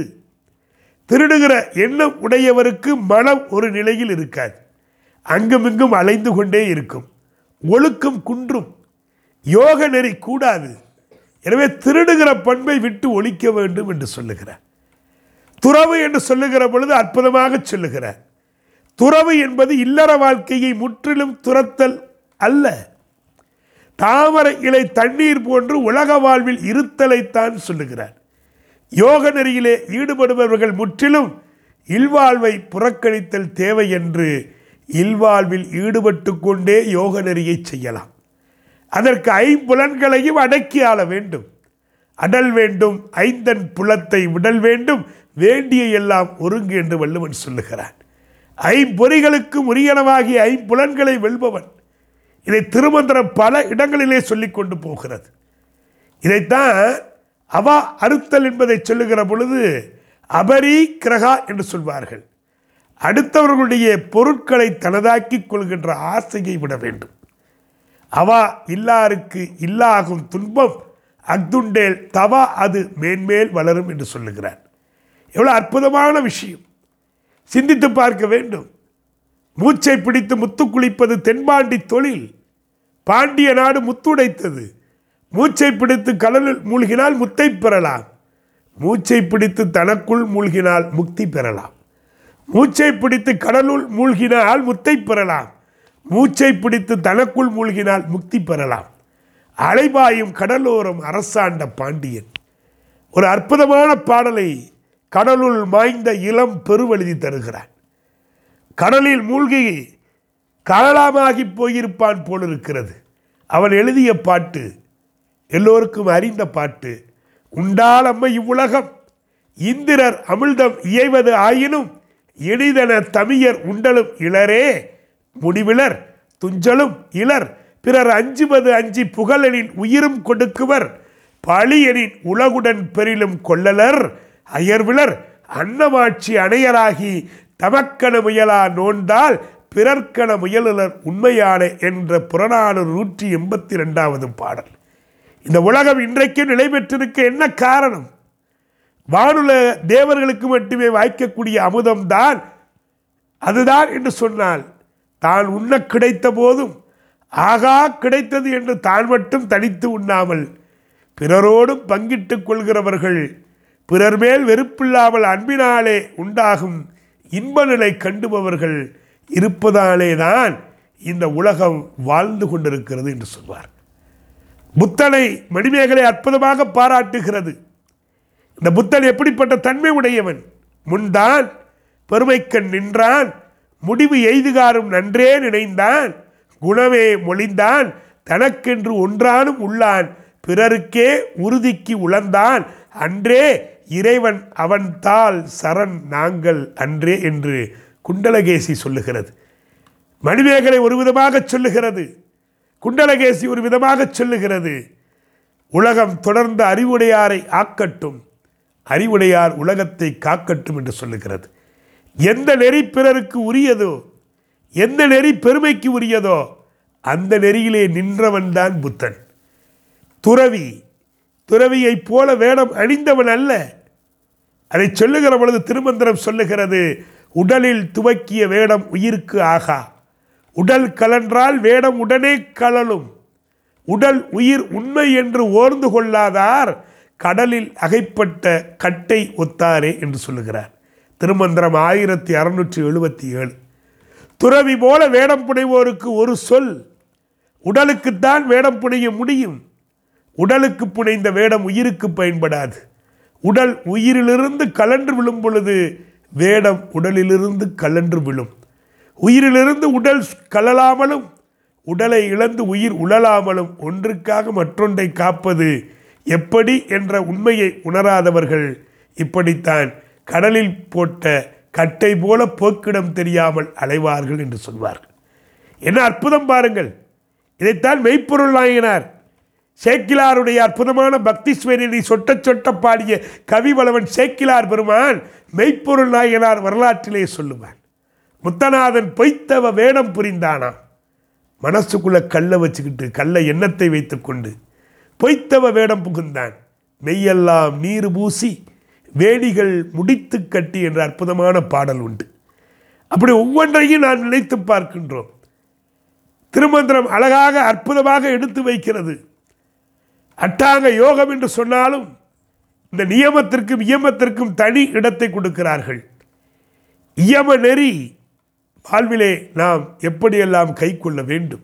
திருடுகிற எண்ணம் உடையவருக்கு மனம் ஒரு நிலையில் இருக்காது, அங்குமிங்கும் அலைந்து கொண்டே இருக்கும், ஒழுக்கம் குன்றும். யோக நெறி கூடாது. எனவே திருடுகிற பண்பை விட்டு ஒழிக்க வேண்டும் என்று சொல்லுகிறார். துறவு என்று சொல்லுகிற பொழுது அற்புதமாக சொல்லுகிறார், துறவு என்பது இல்லற வாழ்க்கையை முற்றிலும் துறத்தல் அல்ல, தாமரை இலை தண்ணீர் போன்று உலக வாழ்வில் இருத்தலைத்தான் சொல்லுகிறார். யோக நெறியிலே ஈடுபடுபவர்கள் முற்றிலும் இல்வாழ்வை புறக்கணித்தல் தேவை என்று இல்வாழ்வில் ஈடுபட்டு கொண்டே யோக நெறியை செய்யலாம். அதற்கு ஐம்புலன்களையும் அடக்கி ஆள வேண்டும். அடல் வேண்டும், ஐந்தன் புலத்தை விடல் வேண்டும், வேண்டிய எல்லாம் ஒருங்கு என்று வள்ளுவன் சொல்லுகிறான். ஐம்பொறிகளுக்கு உரியனவாகிய ஐம்புலன்களை வெல்பவன். இதை திருமந்திரம் பல இடங்களிலே சொல்லிக்கொண்டு போகிறது. இதைத்தான் அவா அறுத்தல் என்பதை சொல்லுகிற பொழுது அபரி கிரகா என்று சொல்வார்கள். அடுத்தவர்களுடைய பொருட்களை தனதாக்கிக் கொள்கின்ற ஆசையை விட வேண்டும். அவா இல்லாருக்கு இல்லாகும் துன்பம் அக்துண்டேல் தவா அது மேன்மேல் வளரும் என்று சொல்லுகிறார். எவ்வளோ அற்புதமான விஷயம், சிந்தித்து பார்க்க வேண்டும். மூச்சை பிடித்து முத்து குளிப்பது தென்பாண்டி தொழில். பாண்டிய நாடு முத்துடைத்தது. மூச்சை பிடித்து கடலில் மூழ்கினால் முத்தை பெறலாம். மூச்சை பிடித்து தனக்குள் மூழ்கினால் முக்தி பெறலாம். மூச்சை பிடித்து கடலுள் மூழ்கினால் முத்தை பெறலாம். மூச்சை பிடித்து தனக்குள் மூழ்கினால் முக்தி பெறலாம். அலைபாயும் கடலோரம் அரசாண்ட பாண்டியன். ஒரு அற்புதமான பாடலை கடலுள் மாய்ந்த இளம் பெருவெழுதி தருகிறான். கடலில் மூழ்கி காலாமாகி போயிருப்பான் போலிருக்கிறது. அவன் எழுதிய பாட்டு எல்லோருக்கும் அறிந்த பாட்டு. உண்டாளம்மை இவ்வுலகம் இந்திரர் அமிழ்தம் இயைவது ஆயினும் எளிதன தமியர் உண்டலும் இளரே முடிவிலர் துஞ்சலும் இளர் பிறர் அஞ்சுவது அஞ்சி புகழனின் உயிரும் கொடுக்குவர் பழியனின் உலகுடன் பெரிலும் கொள்ளலர் அயர்விலர் அன்னமாட்சி அணையராகி தமக்கண முயலா நோண்டால் பிறர்க்கண முயலுலர் உண்மையான என்ற புறநானூறு 182வது பாடல். இந்த உலகம் இன்றைக்கும் நிலை பெற்றிருக்க என்ன காரணம்? வானுல தேவர்களுக்கு மட்டுமே வாய்க்கக்கூடிய அமுதம்தான் அதுதான் என்று சொன்னால், தான் உண்ண கிடைத்த போதும் ஆகா கிடைத்தது என்று தான் மட்டும் தனித்து உண்ணாமல் பிறரோடும் பங்கிட்டு கொள்கிறவர்கள் பிறர் மேல் வெறுப்பில்லாமல் அன்பினாலே உண்டாகும் இன்ப நிலை கண்டுபவர்கள் இருப்பதாலே தான் இந்த உலகம் வாழ்ந்து கொண்டிருக்கிறது என்று சொல்வார். புத்தனை மணிமேகலை அற்புதமாக பாராட்டுகிறது. இந்த புத்தன் எப்படிப்பட்ட தன்மை உடையவன்? முன்தான் பெருமைக்கண் நின்றான், முடிவு எய்துகாரும் நன்றே நினைந்தான், குணமே மொழிந்தான், தனக்கென்று ஒன்றானும் உள்ளான், பிறருக்கே உறுதிக்கு உழந்தான், அன்றே இறைவன் அவன் தாள் சரண் நாங்கள் அன்றே என்று குண்டலகேசி சொல்லுகிறது. மணிமேகலை ஒரு விதமாக சொல்லுகிறது, குண்டலகேசி ஒரு விதமாக சொல்லுகிறது. உலகம் தொடர்ந்த அறிவுடையாரை ஆக்கட்டும், அறிவுடையார் உலகத்தை காக்கட்டும் என்று சொல்லுகிறது. எந்த நெறி பிறருக்கு உரியதோ, எந்த நெறி பெருமைக்கு உரியதோ அந்த நெறியிலே நின்றவன்தான் புத்தன். துறவி துறவியைப் போல வேடம் அணிந்தவன் அல்ல. அதை சொல்லுகிற பொழுது திருமந்திரம் சொல்லுகிறது, உடலில் துவக்கிய வேடம் உயிருக்கு ஆகா. உடல் கலன்றால் வேடம் உடனே கலலும். உடல் உயிர் உண்மை என்று ஓர்ந்து கொள்ளாதார் கடலில் அகைப்பட்ட கட்டை ஒத்தாரே என்று சொல்லுகிறார் திருமந்திரம் 1677. துறவி போல வேடம் புனைவோருக்கு ஒரு சொல். உடலுக்குத்தான் வேடம் புனைய முடியும். உடலுக்கு புனைந்த வேடம் உயிருக்கு பயன்படாது. உடல் உயிரிலிருந்து கலன்று விழும் பொழுது வேடம் உடலிலிருந்து கலன்று விழும். உயிரிலிருந்து உடல் கலலாமலும் உடலை இழந்து உயிர் உழலாமலும் ஒன்றுக்காக மற்றொன்றை காப்பது எப்படி என்ற உண்மையை உணராதவர்கள் இப்படித்தான் கடலில் போட்ட கட்டை போல போக்கிடம் தெரியாமல் அலைவார்கள் என்று சொல்வார்கள். என்ன அற்புதம் பாருங்கள்! இதைத்தான் வீப்புருள் நாயனார் சேக்கிலாருடைய அற்புதமான பக்தி ஸ்வரியை சொட்ட சொட்ட பாடிய கவிவளவன் சேக்கிலார் பெருமான் மெய்ப்பொருள் நாயனார் வரலாற்றிலே சொல்லுவான். முத்தநாதன் பொய்த்தவ வேடம் புரிந்தானாம். மனசுக்குள்ளே கல்லை வச்சுக்கிட்டு, கல்லை எண்ணத்தை வைத்து கொண்டு பொய்த்தவ வேடம் புகுந்தான். மெய்யெல்லாம் நீர் பூசி வேணிகள் முடித்து கட்டி என்ற அற்புதமான பாடல் உண்டு. அப்படி ஒவ்வொன்றையும் நான் நினைத்து பார்க்கின்றோம். திருமந்திரம் அழகாக அற்புதமாக எடுத்து வைக்கிறது. அட்டாங்க யோகம் என்று சொன்னாலும் இந்த நியமத்திற்கும் இயமத்திற்கும் தனி இடத்தை கொடுக்கிறார்கள். இயம நெறி வாழ்விலே நாம் எப்படியெல்லாம் கை கொள்ள வேண்டும்.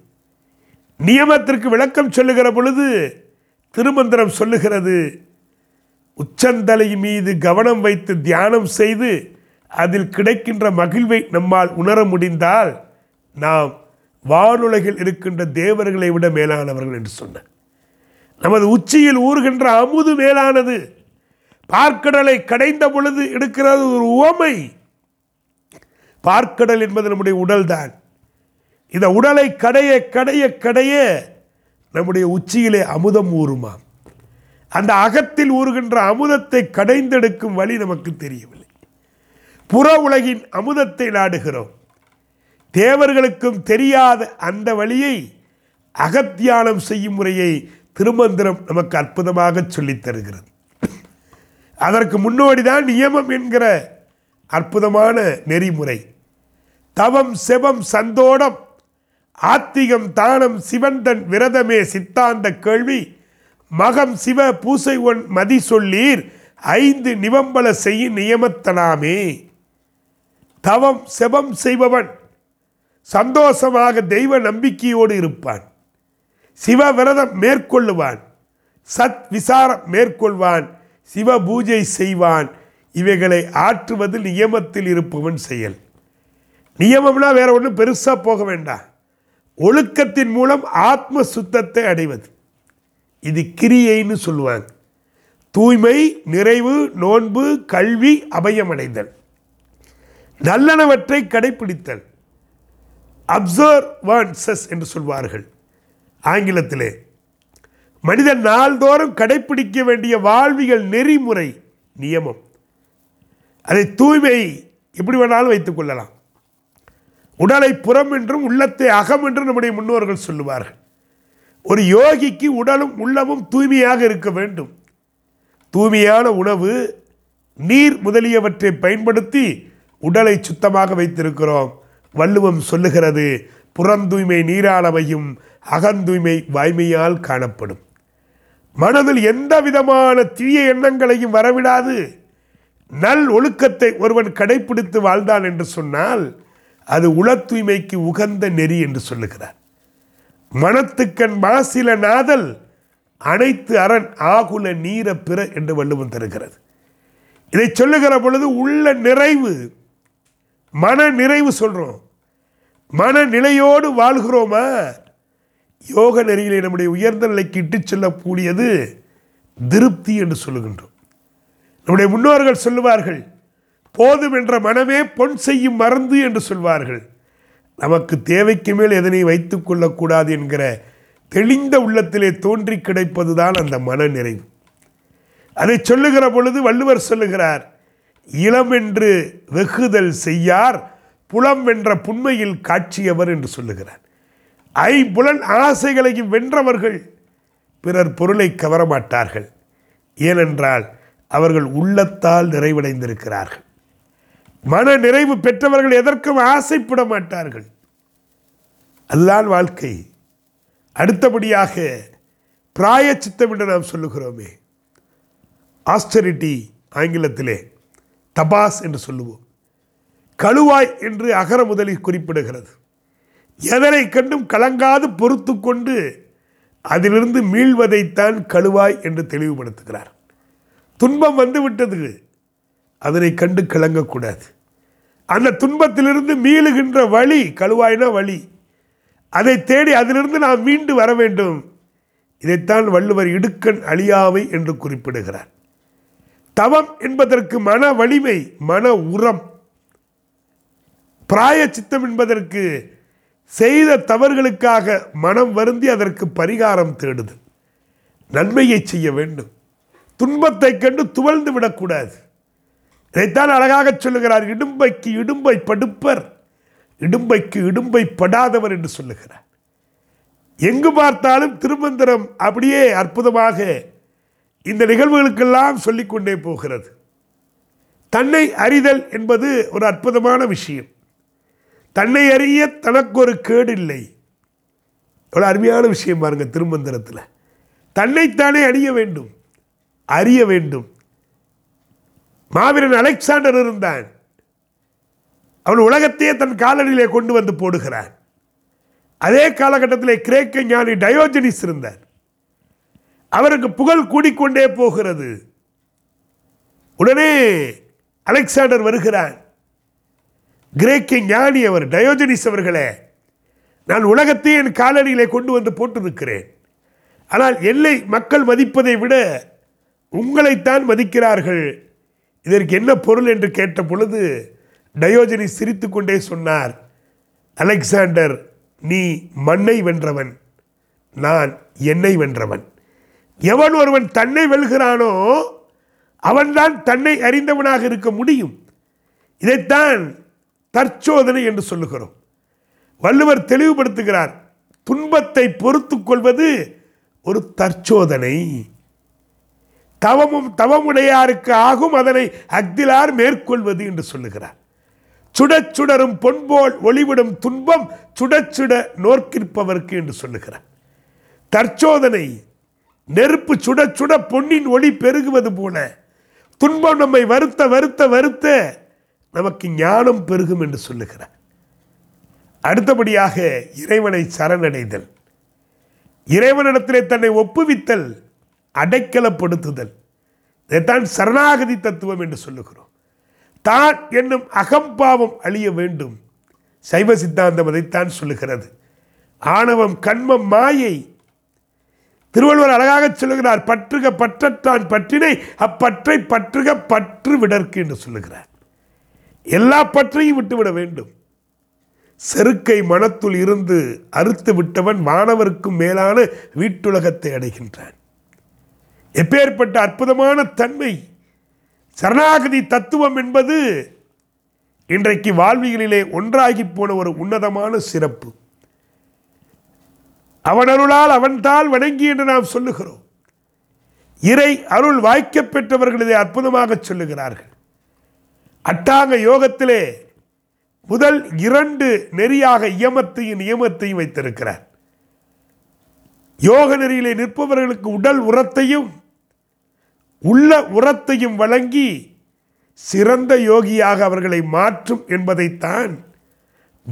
நியமத்திற்கு விளக்கம் சொல்லுகிற பொழுது திருமந்திரம் சொல்லுகிறது, உச்சந்தலை மீது கவனம் வைத்து தியானம் செய்து அதில் கிடைக்கின்ற மகிழ்வை நம்மால் உணர முடிந்தால் நாம் வானுலகில் இருக்கின்ற தேவர்களை விட மேலானவர்கள் என்று சொன்ன நமது உச்சியில் ஊறுகின்ற அமுது மேலானது. பார்க்கடலை கடைந்த பொழுது எடுக்கிறது ஒரு உவமை. பார்க்கடல் என்பது நம்முடைய உடல்தான். இந்த உடலை கடைய கடைய கடைய நம்முடைய உச்சியிலே அமுதம் ஊறுமாம். அந்த அகத்தில் ஊறுகின்ற அமுதத்தை கடைந்தெடுக்கும் வழி நமக்கு தெரியவில்லை. புற உலகின் அமுதத்தை நாடுகிறோம். தேவர்களுக்கும் தெரியாத அந்த வழியை அகத்தியானம் செய்யும் முறையை திருமந்திரம் நமக்கு அற்புதமாக சொல்லித் தருகிறது. அதற்கு முன்னோடிதான் நியமம் என்கிற அற்புதமான நெறிமுறை. தவம் செபம் சந்தோடம் ஆத்திகம் தானம் சிவந்தன் விரதமே சித்தாந்த கேள்வி மகம் சிவ பூசை ஒன் மதி சொல்லீர் 5 நிவம்பல செய்ய நியமத்தனாமே. தவம் செபம் செய்பவன் சந்தோஷமாக தெய்வ நம்பிக்கையோடு இருப்பான். சிவ விரதம் மேற்கொள்ளுவான். சத் விசாரம் மேற்கொள்வான். சிவ பூஜை செய்வான். இவைகளை ஆற்றுவது நியமத்தில் இருப்பவன் செயல். நியமம்னா வேற ஒன்றும் பெருசாக போக வேண்டாம். ஒழுக்கத்தின் மூலம் ஆத்ம சுத்தத்தை அடைவது இது கிரியைன்னு சொல்லுவாங்க. தூய்மை, நிறைவு, நோன்பு, கல்வி, அபயமடைதல், நல்லனவற்றை கடைப்பிடித்தல், அப்சர்வன்சஸ் என்று சொல்வார்கள் ஆங்கிலத்திலே. மனிதன் நாள்தோறும் கடைப்பிடிக்க வேண்டிய வாழ்வியல் நெறிமுறை நியமம். அதை தூய்மை எப்படி வேணாலும் வைத்துக் கொள்ளலாம். உடலை புறம் என்றும் உள்ளத்தை அகம் என்றும் நம்முடைய முன்னோர்கள் சொல்லுவார்கள். ஒரு யோகிக்கு உடலும் உள்ளமும் தூய்மையாக இருக்க வேண்டும். தூய்மையான உணவு, நீர் முதலியவற்றை பயன்படுத்தி உடலை சுத்தமாக வைத்திருக்கிறோம். வள்ளுவம் சொல்லுகிறது, புறந்தூய்மை நீராளவையும் அகந்தூய்மை வாய்மையால் காணப்படும். மனதில் எந்த விதமான தீய எண்ணங்களையும் வரவிடாது நல் ஒழுக்கத்தை ஒருவன் கடைப்பிடித்து வாழ்ந்தான் என்று சொன்னால் அது உள தூய்மைக்கு உகந்த நெறி என்று சொல்லுகிறார். மனத்துக்கண் மாசில நாதல் அனைத்து அரண் ஆகுல நீர பிற என்று வள்ளுவம் தருகிறது. இதை சொல்லுகிற பொழுது உள்ள நிறைவு, மன நிறைவு சொல்கிறோம். மனநிலையோடு வாழ்கிறோமா? யோக நெறியிலே நம்முடைய உயர்ந்த நிலைக்கு இட்டுச் செல்லக்கூடியது திருப்தி என்று சொல்லுகின்றோம். நம்முடைய முன்னோர்கள் சொல்லுவார்கள், போதும் என்ற மனமே பொன் செய்யும் மருந்து என்று சொல்வார்கள். நமக்கு தேவைக்கு மேல் எதனை வைத்துக் கொள்ளக்கூடாது என்கிற தெளிந்த உள்ளத்திலே தோன்றி கிடைப்பதுதான் அந்த மன நிறைவு. அதை சொல்லுகிற பொழுது வள்ளுவர் சொல்லுகிறார், இளமென்று வெகுதல் செய்யார் புலம் வென்ற புண்மையில் காட்சியவர் என்று சொல்லுகிறார். ஐம்புலன் ஆசைகளையும் வென்றவர்கள் பிறர் பொருளை கவரமாட்டார்கள். ஏனென்றால் அவர்கள் உள்ளத்தால் நிறைவடைந்திருக்கிறார்கள். மன நிறைவு பெற்றவர்கள் எதற்கும் ஆசைப்பட மாட்டார்கள். அதுதான் வாழ்க்கை. அடுத்தபடியாக பிராயச்சித்தம் என்று நாம் சொல்லுகிறோமே, ஆஸ்டரிட்டி ஆங்கிலத்திலே தபாஸ் என்று சொல்லுவோம். கழுவாய் என்று அகர முதலில் குறிப்பிடுகிறது. எதனை கண்டும் கலங்காது பொறுத்து கொண்டு அதிலிருந்து மீள்வதைத்தான் கழுவாய் என்று தெளிவுபடுத்துகிறார். துன்பம் வந்து விட்டது, அதனை கண்டு கலங்கக்கூடாது. அந்த துன்பத்திலிருந்து மீளுகின்ற வழி, கழுவாயினா வழி, அதை தேடி அதிலிருந்து நாம் மீண்டு வர வேண்டும். இதைத்தான் வள்ளுவர் இடுக்கண் அழியாவை என்று குறிப்பிடுகிறார். தவம் என்பதற்கு மன வலிமை, மன உரம். பிராயச்சித்தம் என்பதற்கு செய்த தவறுகளுக்காக மனம் வருந்தி அதற்கு பரிகாரம் தேடுதல், நன்மையை செய்ய வேண்டும். துன்பத்தை கண்டு துவழ்ந்து விடக்கூடாது. இதைத்தான் அழகாக சொல்லுகிறார், இடும்பைக்கு இடும்பை படுப்பர், இடும்பைக்கு இடும்பை படாதவர் என்று சொல்லுகிறார். எங்கு பார்த்தாலும் திருமந்திரம் அப்படியே அற்புதமாக இந்த நிகழ்வுகளுக்கெல்லாம் சொல்லிக்கொண்டே போகிறது. தன்னை அறிதல் என்பது ஒரு அற்புதமான விஷயம். தன்னை அறிய தனக்கு ஒரு கேடு இல்லை. எவ்வளோ அருமையான விஷயம் பாருங்க திருமந்திரத்தில். தன்னைத்தானே அறிய வேண்டும், அறிய வேண்டும். மாவீரன் அலெக்சாண்டர் இருந்தான். அவன் உலகத்தையே தன் காலடியிலே கொண்டு வந்து போடுகிறான். அதே காலகட்டத்தில் கிரேக்க ஞானி டயோஜனிஸ் இருந்தார். அவருக்கு புகழ் கூடிக்கொண்டே போகிறது. உடனே அலெக்சாண்டர் வருகிறார். கிரேக்க ஞானி அவர், டயோஜனிஸ் அவர்களே, நான் உலகத்தை என் காலடிகளை கொண்டு வந்து போட்டிருக்கிறேன். ஆனால் என்னை மக்கள் மதிப்பதை விட உங்களைத்தான் மதிக்கிறார்கள், இதற்கு என்ன பொருள் என்று கேட்ட பொழுது டயோஜனிஸ் சிரித்து கொண்டே சொன்னார், அலெக்சாண்டர் நீ மண்ணை வென்றவன், நான் என்னை வென்றவன். எவன் ஒருவன் தன்னை வெல்கிறானோ அவன்தான் தன்னை அறிந்தவனாக இருக்க முடியும். இதைத்தான் தற்சோதனை என்று சொல்லுகிறோம். வள்ளுவர் தெளிவுபடுத்துகிறார், துன்பத்தை பொறுத்து கொள்வது ஒரு தற்சோதனை. தவமும் தவமுடையாருக்கு ஆகும், அதனை அக்திலார் மேற்கொள்வது என்று சொல்லுகிறார். சுடச்சுடரும் பொன்போல் ஒளிவிடும் துன்பம் சுடச்சுட நோர்க்கிற்பவர்க்கு என்று சொல்லுகிறார். தற்சோதனை நெருப்பு சுட சுட பொன்னின் ஒளி பெருகுவது போல துன்பம் நம்மை வருத்த வருத்த வருத்த நமக்கு ஞானம் பெருகும் என்று சொல்லுகிறார். அடுத்தபடியாக இறைவனை சரணடைதல், இறைவனிடத்திலே தன்னை ஒப்புவித்தல், அடைக்கலப்படுத்துதல், இதைத்தான் சரணாகதி தத்துவம் என்று சொல்லுகிறோம். தான் என்னும் அகம்பாவம் அழிய வேண்டும். சைவ சித்தாந்தம் அதைத்தான் சொல்லுகிறது. ஆணவம் கண்மம் மாயை. திருவள்ளுவர் அழகாக சொல்லுகிறார், பற்றுக பற்றத்தான் பற்றினை, அப்பற்றை பற்றுக பற்று விடற்கு என்று சொல்லுகிறார். எல்லா பற்றையும் விட்டுவிட வேண்டும். செருக்கை மனத்துள் இருந்து அறுத்து விட்டவன் வானவருக்கும் மேலான வீட்டுலகத்தை அடைகின்றான். எப்பேற்பட்ட அற்புதமான தன்மை சரணாகதி தத்துவம் என்பது இன்றைக்கு வாழ்வியலிலே ஒன்றாகி போன ஒரு உன்னதமான சிறப்பு. அவனருளால் அவன்தால் வணங்கி என்று நாம் சொல்லுகிறோம். இறை அருள் வாய்க்கப் பெற்றவர்கள் இதை அற்புதமாக சொல்லுகிறார்கள். அட்டாங்க யோகத்திலே முதல் 2 நெறியாக நியமத்தையும் வைத்திருக்கிறார். யோக நெறியிலே நிற்பவர்களுக்கு உடல் உரத்தையும் உள்ள உரத்தையும் வழங்கி சிறந்த யோகியாக அவர்களை மாற்றும் என்பதைத்தான்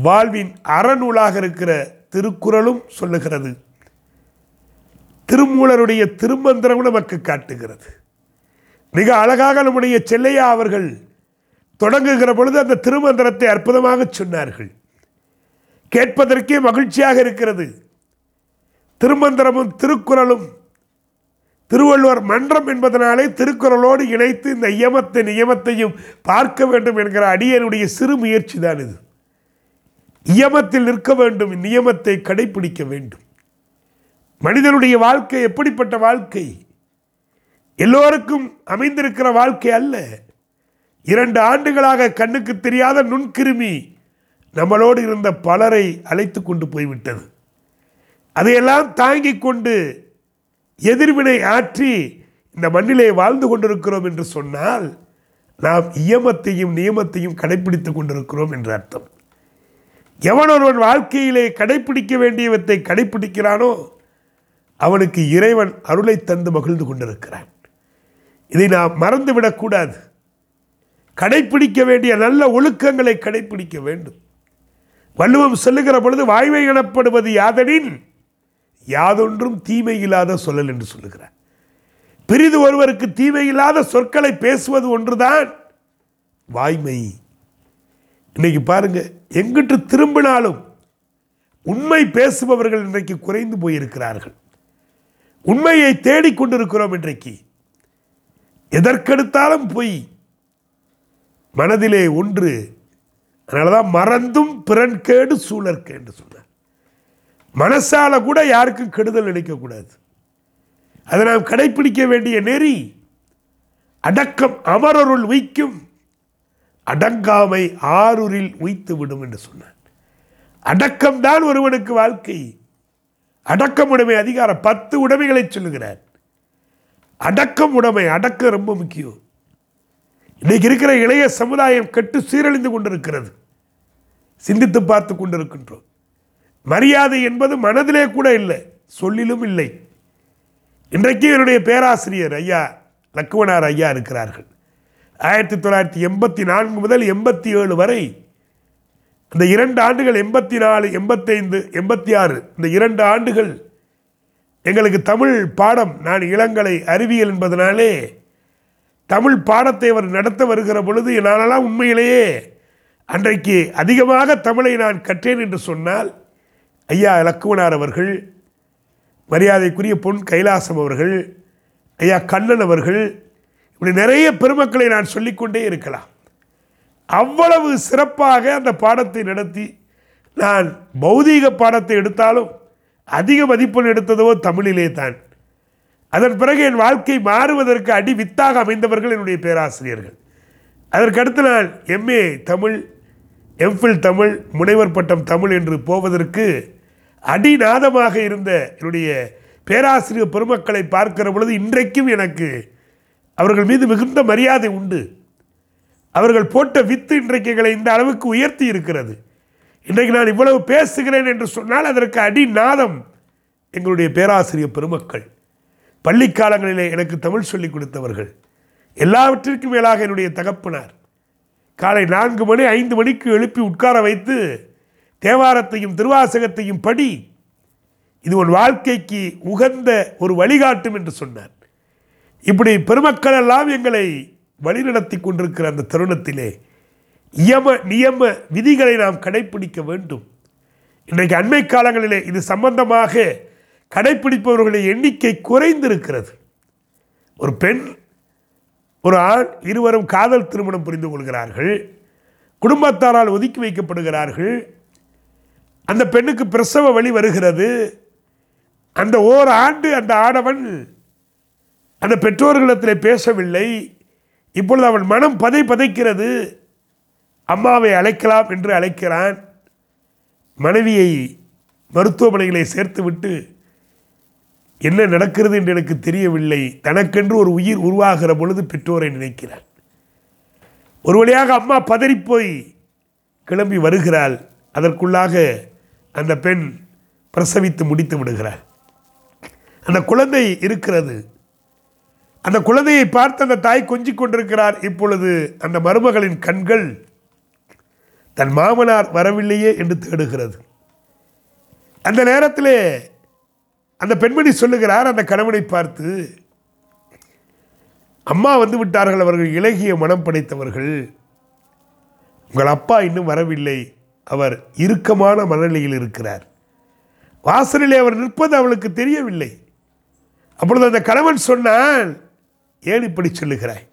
வாழ்வின் அறநூலாக இருக்கிற திருக்குறளும் சொல்லுகிறது. திருமூலருடைய திருமந்திரமும் நமக்கு காட்டுகிறது. மிக அழகாக நம்முடைய செல்லையா அவர்கள் தொடங்குகிற பொழுது அந்த திருமந்திரத்தை அற்புதமாக சொன்னார்கள். கேட்பதற்கே மகிழ்ச்சியாக இருக்கிறது. திருமந்திரமும் திருக்குறளும் திருவள்ளுவர் மன்றம் என்பதனாலே திருக்குறளோடு இணைத்து இந்த இயமத்தை நியமத்தையும் பார்க்க வேண்டும் என்கிற அடியனுடைய சிறு முயற்சி தான் இது. இயமத்தில் நிற்க வேண்டும், நியமத்தை கடைபிடிக்க வேண்டும். மனிதனுடைய வாழ்க்கை எப்படிப்பட்ட வாழ்க்கை? எல்லோருக்கும் அமைந்திருக்கிற வாழ்க்கை அல்ல. 2 ஆண்டுகளாக கண்ணுக்கு தெரியாத நுண்கிருமி நம்மளோடு இருந்த பலரை அழைத்து கொண்டு போய்விட்டது. அதையெல்லாம் தாங்கி கொண்டு எதிர்வினை ஆற்றி இந்த மண்ணிலே வாழ்ந்து கொண்டிருக்கிறோம் என்று சொன்னால் நாம் இயமத்தையும் நியமத்தையும் கடைபிடித்து கொண்டிருக்கிறோம் என்று அர்த்தம். எவன் ஒருவன் வாழ்க்கையிலே கடைப்பிடிக்க வேண்டியவற்றை கடைப்பிடிக்கிறானோ அவனுக்கு இறைவன் அருளை தந்து மகிழ்ந்து கொண்டிருக்கிறான். இதை நாம் மறந்துவிடக்கூடாது. கடைப்பிடிக்க வேண்டிய நல்ல ஒழுக்கங்களை கடைப்பிடிக்க வேண்டும். வள்ளுவம் சொல்லுகிற பொழுது வாய்மை எனப்படுவது யாதெனின் யாதொன்றும் தீமை இல்லாத சொல்லல் என்று சொல்லுகிறார். பிரிது ஒருவருக்கு தீமை இல்லாத சொற்களை பேசுவது ஒன்றுதான் வாய்மை. இன்றைக்கு பாருங்கள், எங்கிட்டு திரும்பினாலும் உண்மை பேசுபவர்கள் இன்றைக்கு குறைந்து போயிருக்கிறார்கள். உண்மையை தேடிக்கொண்டிருக்கிறோம். இன்றைக்கு எதற்கெடுத்தாலும் பொய் மனதிலே ஒன்று. அதனால தான் மறந்தும் பிறன் கேடு சூழற்க என்று சொன்னார். மனசால் கூட யாருக்கும் கெடுதல் நினைக்கக்கூடாது. அதை நாம் கடைப்பிடிக்க வேண்டிய நெறி. அடக்கம் அமரருள் உய்க்கும், அடங்காமை ஆரூரில் உய்த்து விடும் என்று சொன்னான். அடக்கம்தான் ஒருவனுக்கு வாழ்க்கை. அடக்கம் உடைமை அதிகாரம் 10 உடைமைகளை சொல்லுகிறார். அடக்கம் உடைமை, அடக்கம் ரொம்ப முக்கியம். இன்னைக்கு இருக்கிற இளைய சமுதாயம் கெட்டு சீரழிந்து கொண்டிருக்கிறது. சிந்தித்து பார்த்து கொண்டிருக்கின்றோம். மரியாதை என்பது மனதிலே கூட இல்லை, சொல்லிலும் இல்லை. இன்றைக்கு என்னுடைய பேராசிரியர் ஐயா லக்குவனார் ஐயா இருக்கிறார்கள். 1984 முதல் 87 வரை இந்த 2 ஆண்டுகள், 84, 85, 86 இந்த 2 ஆண்டுகள் எங்களுக்கு தமிழ் பாடம். நான் இளங்கலை அறிவியல் என்பதனாலே தமிழ் பாடத்தை அவர் நடத்த வருகிற பொழுது நானெல்லாம் உண்மையிலேயே அன்றைக்கு அதிகமாக தமிழை நான் கற்றேன் என்று சொன்னால் ஐயா இலக்குவனார் அவர்கள், மரியாதைக்குரிய பொன் கைலாசம் அவர்கள், ஐயா கண்ணன் அவர்கள், இப்படி நிறைய பெருமக்களை நான் சொல்லிக்கொண்டே இருக்கலாம். அவ்வளவு சிறப்பாக அந்த பாடத்தை நடத்தி நான் பௌதீக பாடத்தை எடுத்தாலும் அதிக மதிப்பெண் எடுத்ததோ தமிழிலே தான். அதன் பிறகு என் வாழ்க்கை மாறுவதற்கு அடி வித்தாக அமைந்தவர்கள் என்னுடைய பேராசிரியர்கள். அதற்கடுத்து நான் எம்ஏ தமிழ், எம்ஃபில் தமிழ், முனைவர் பட்டம் தமிழ் என்று போவதற்கு அடிநாதமாக இருந்த என்னுடைய பேராசிரியர் பெருமக்களை பார்க்கிற பொழுது இன்றைக்கும் எனக்கு அவர்கள் மீது மிகுந்த மரியாதை உண்டு. அவர்கள் போட்ட வித்து இன்றைக்குகளை இந்த அளவுக்கு உயர்த்தி இருக்கிறது. இன்றைக்கு நான் இவ்வளவு பேசுகிறேன் என்று சொன்னால் அதற்கு அடிநாதம் எங்களுடைய பேராசிரியர் பெருமக்கள், பள்ளி காலங்களிலே எனக்கு தமிழ் சொல்லிக் கொடுத்தவர்கள், எல்லாவற்றிற்கும் மேலாக என்னுடைய தகப்பனார். காலை 4 மணி 5 மணிக்கு எழுப்பி உட்கார வைத்து தேவாரத்தையும் திருவாசகத்தையும் படி, இது உன் வாழ்க்கைக்கு உகந்த ஒரு வழிகாட்டும் என்று சொன்னார். இப்படி பெருமக்கள் எல்லாம் எங்களை வழிநடத்தி கொண்டிருக்கிற அந்த தருணத்திலே நியம விதிகளை நாம் கடைப்பிடிக்க வேண்டும். இன்றைக்கு அண்மை காலங்களிலே இது சம்பந்தமாக கடைப்பிடிப்பவர்களுடைய எண்ணிக்கை குறைந்திருக்கிறது. ஒரு பெண் ஒரு ஆண் இருவரும் காதல் திருமணம் புரிந்து கொள்கிறார்கள், குடும்பத்தாரால் ஒதுக்கி வைக்கப்படுகிறார்கள். அந்த பெண்ணுக்கு பிரசவ வலி வருகிறது. அந்த ஓராண்டு அந்த ஆடவன் அந்த பெற்றோர்களிடத்தில் பேசவில்லை. இப்பொழுது அவன் மனம் பதைக்கிறது. அம்மாவை அழைக்கலாம் என்று அழைக்கிறான். மனைவியை மருத்துவமனைகளை சேர்த்துவிட்டு என்ன நடக்கிறது என்று எனக்கு தெரியவில்லை, தனக்கென்று ஒரு உயிர் உருவாகிற பொழுது பெற்றோரை நினைக்கிறான். ஒரு வழியாக அம்மா பதறிப்போய் கிளம்பி வருகிறாள். அதற்குள்ளாக அந்த பெண் பிரசவித்து முடித்து விடுகிறாள். அந்த குழந்தை இருக்கிறது. அந்த குழந்தையை பார்த்து அந்த தாய் கொஞ்சிக் கொண்டிருக்கிறார். இப்பொழுது அந்த மருமகளின் கண்கள் தன் மாமனார் வரவில்லையே என்று தேடுகிறது. அந்த நேரத்திலே அந்த பெண்மணி சொல்லுகிறார் அந்த கணவனை பார்த்து, அம்மா வந்து விட்டார்கள், அவர்கள் இலகிய மனம் படைத்தவர்கள், உங்கள் அப்பா இன்னும் வரவில்லை, அவர் இறுக்கமான மனநிலையில் இருக்கிறார், வாசலிலே அவர் நிற்பது அவளுக்கு தெரியவில்லை. அப்பொழுது அந்த கணவன் சொன்னான், ஏன் இப்படி சொல்லுகிறாய்,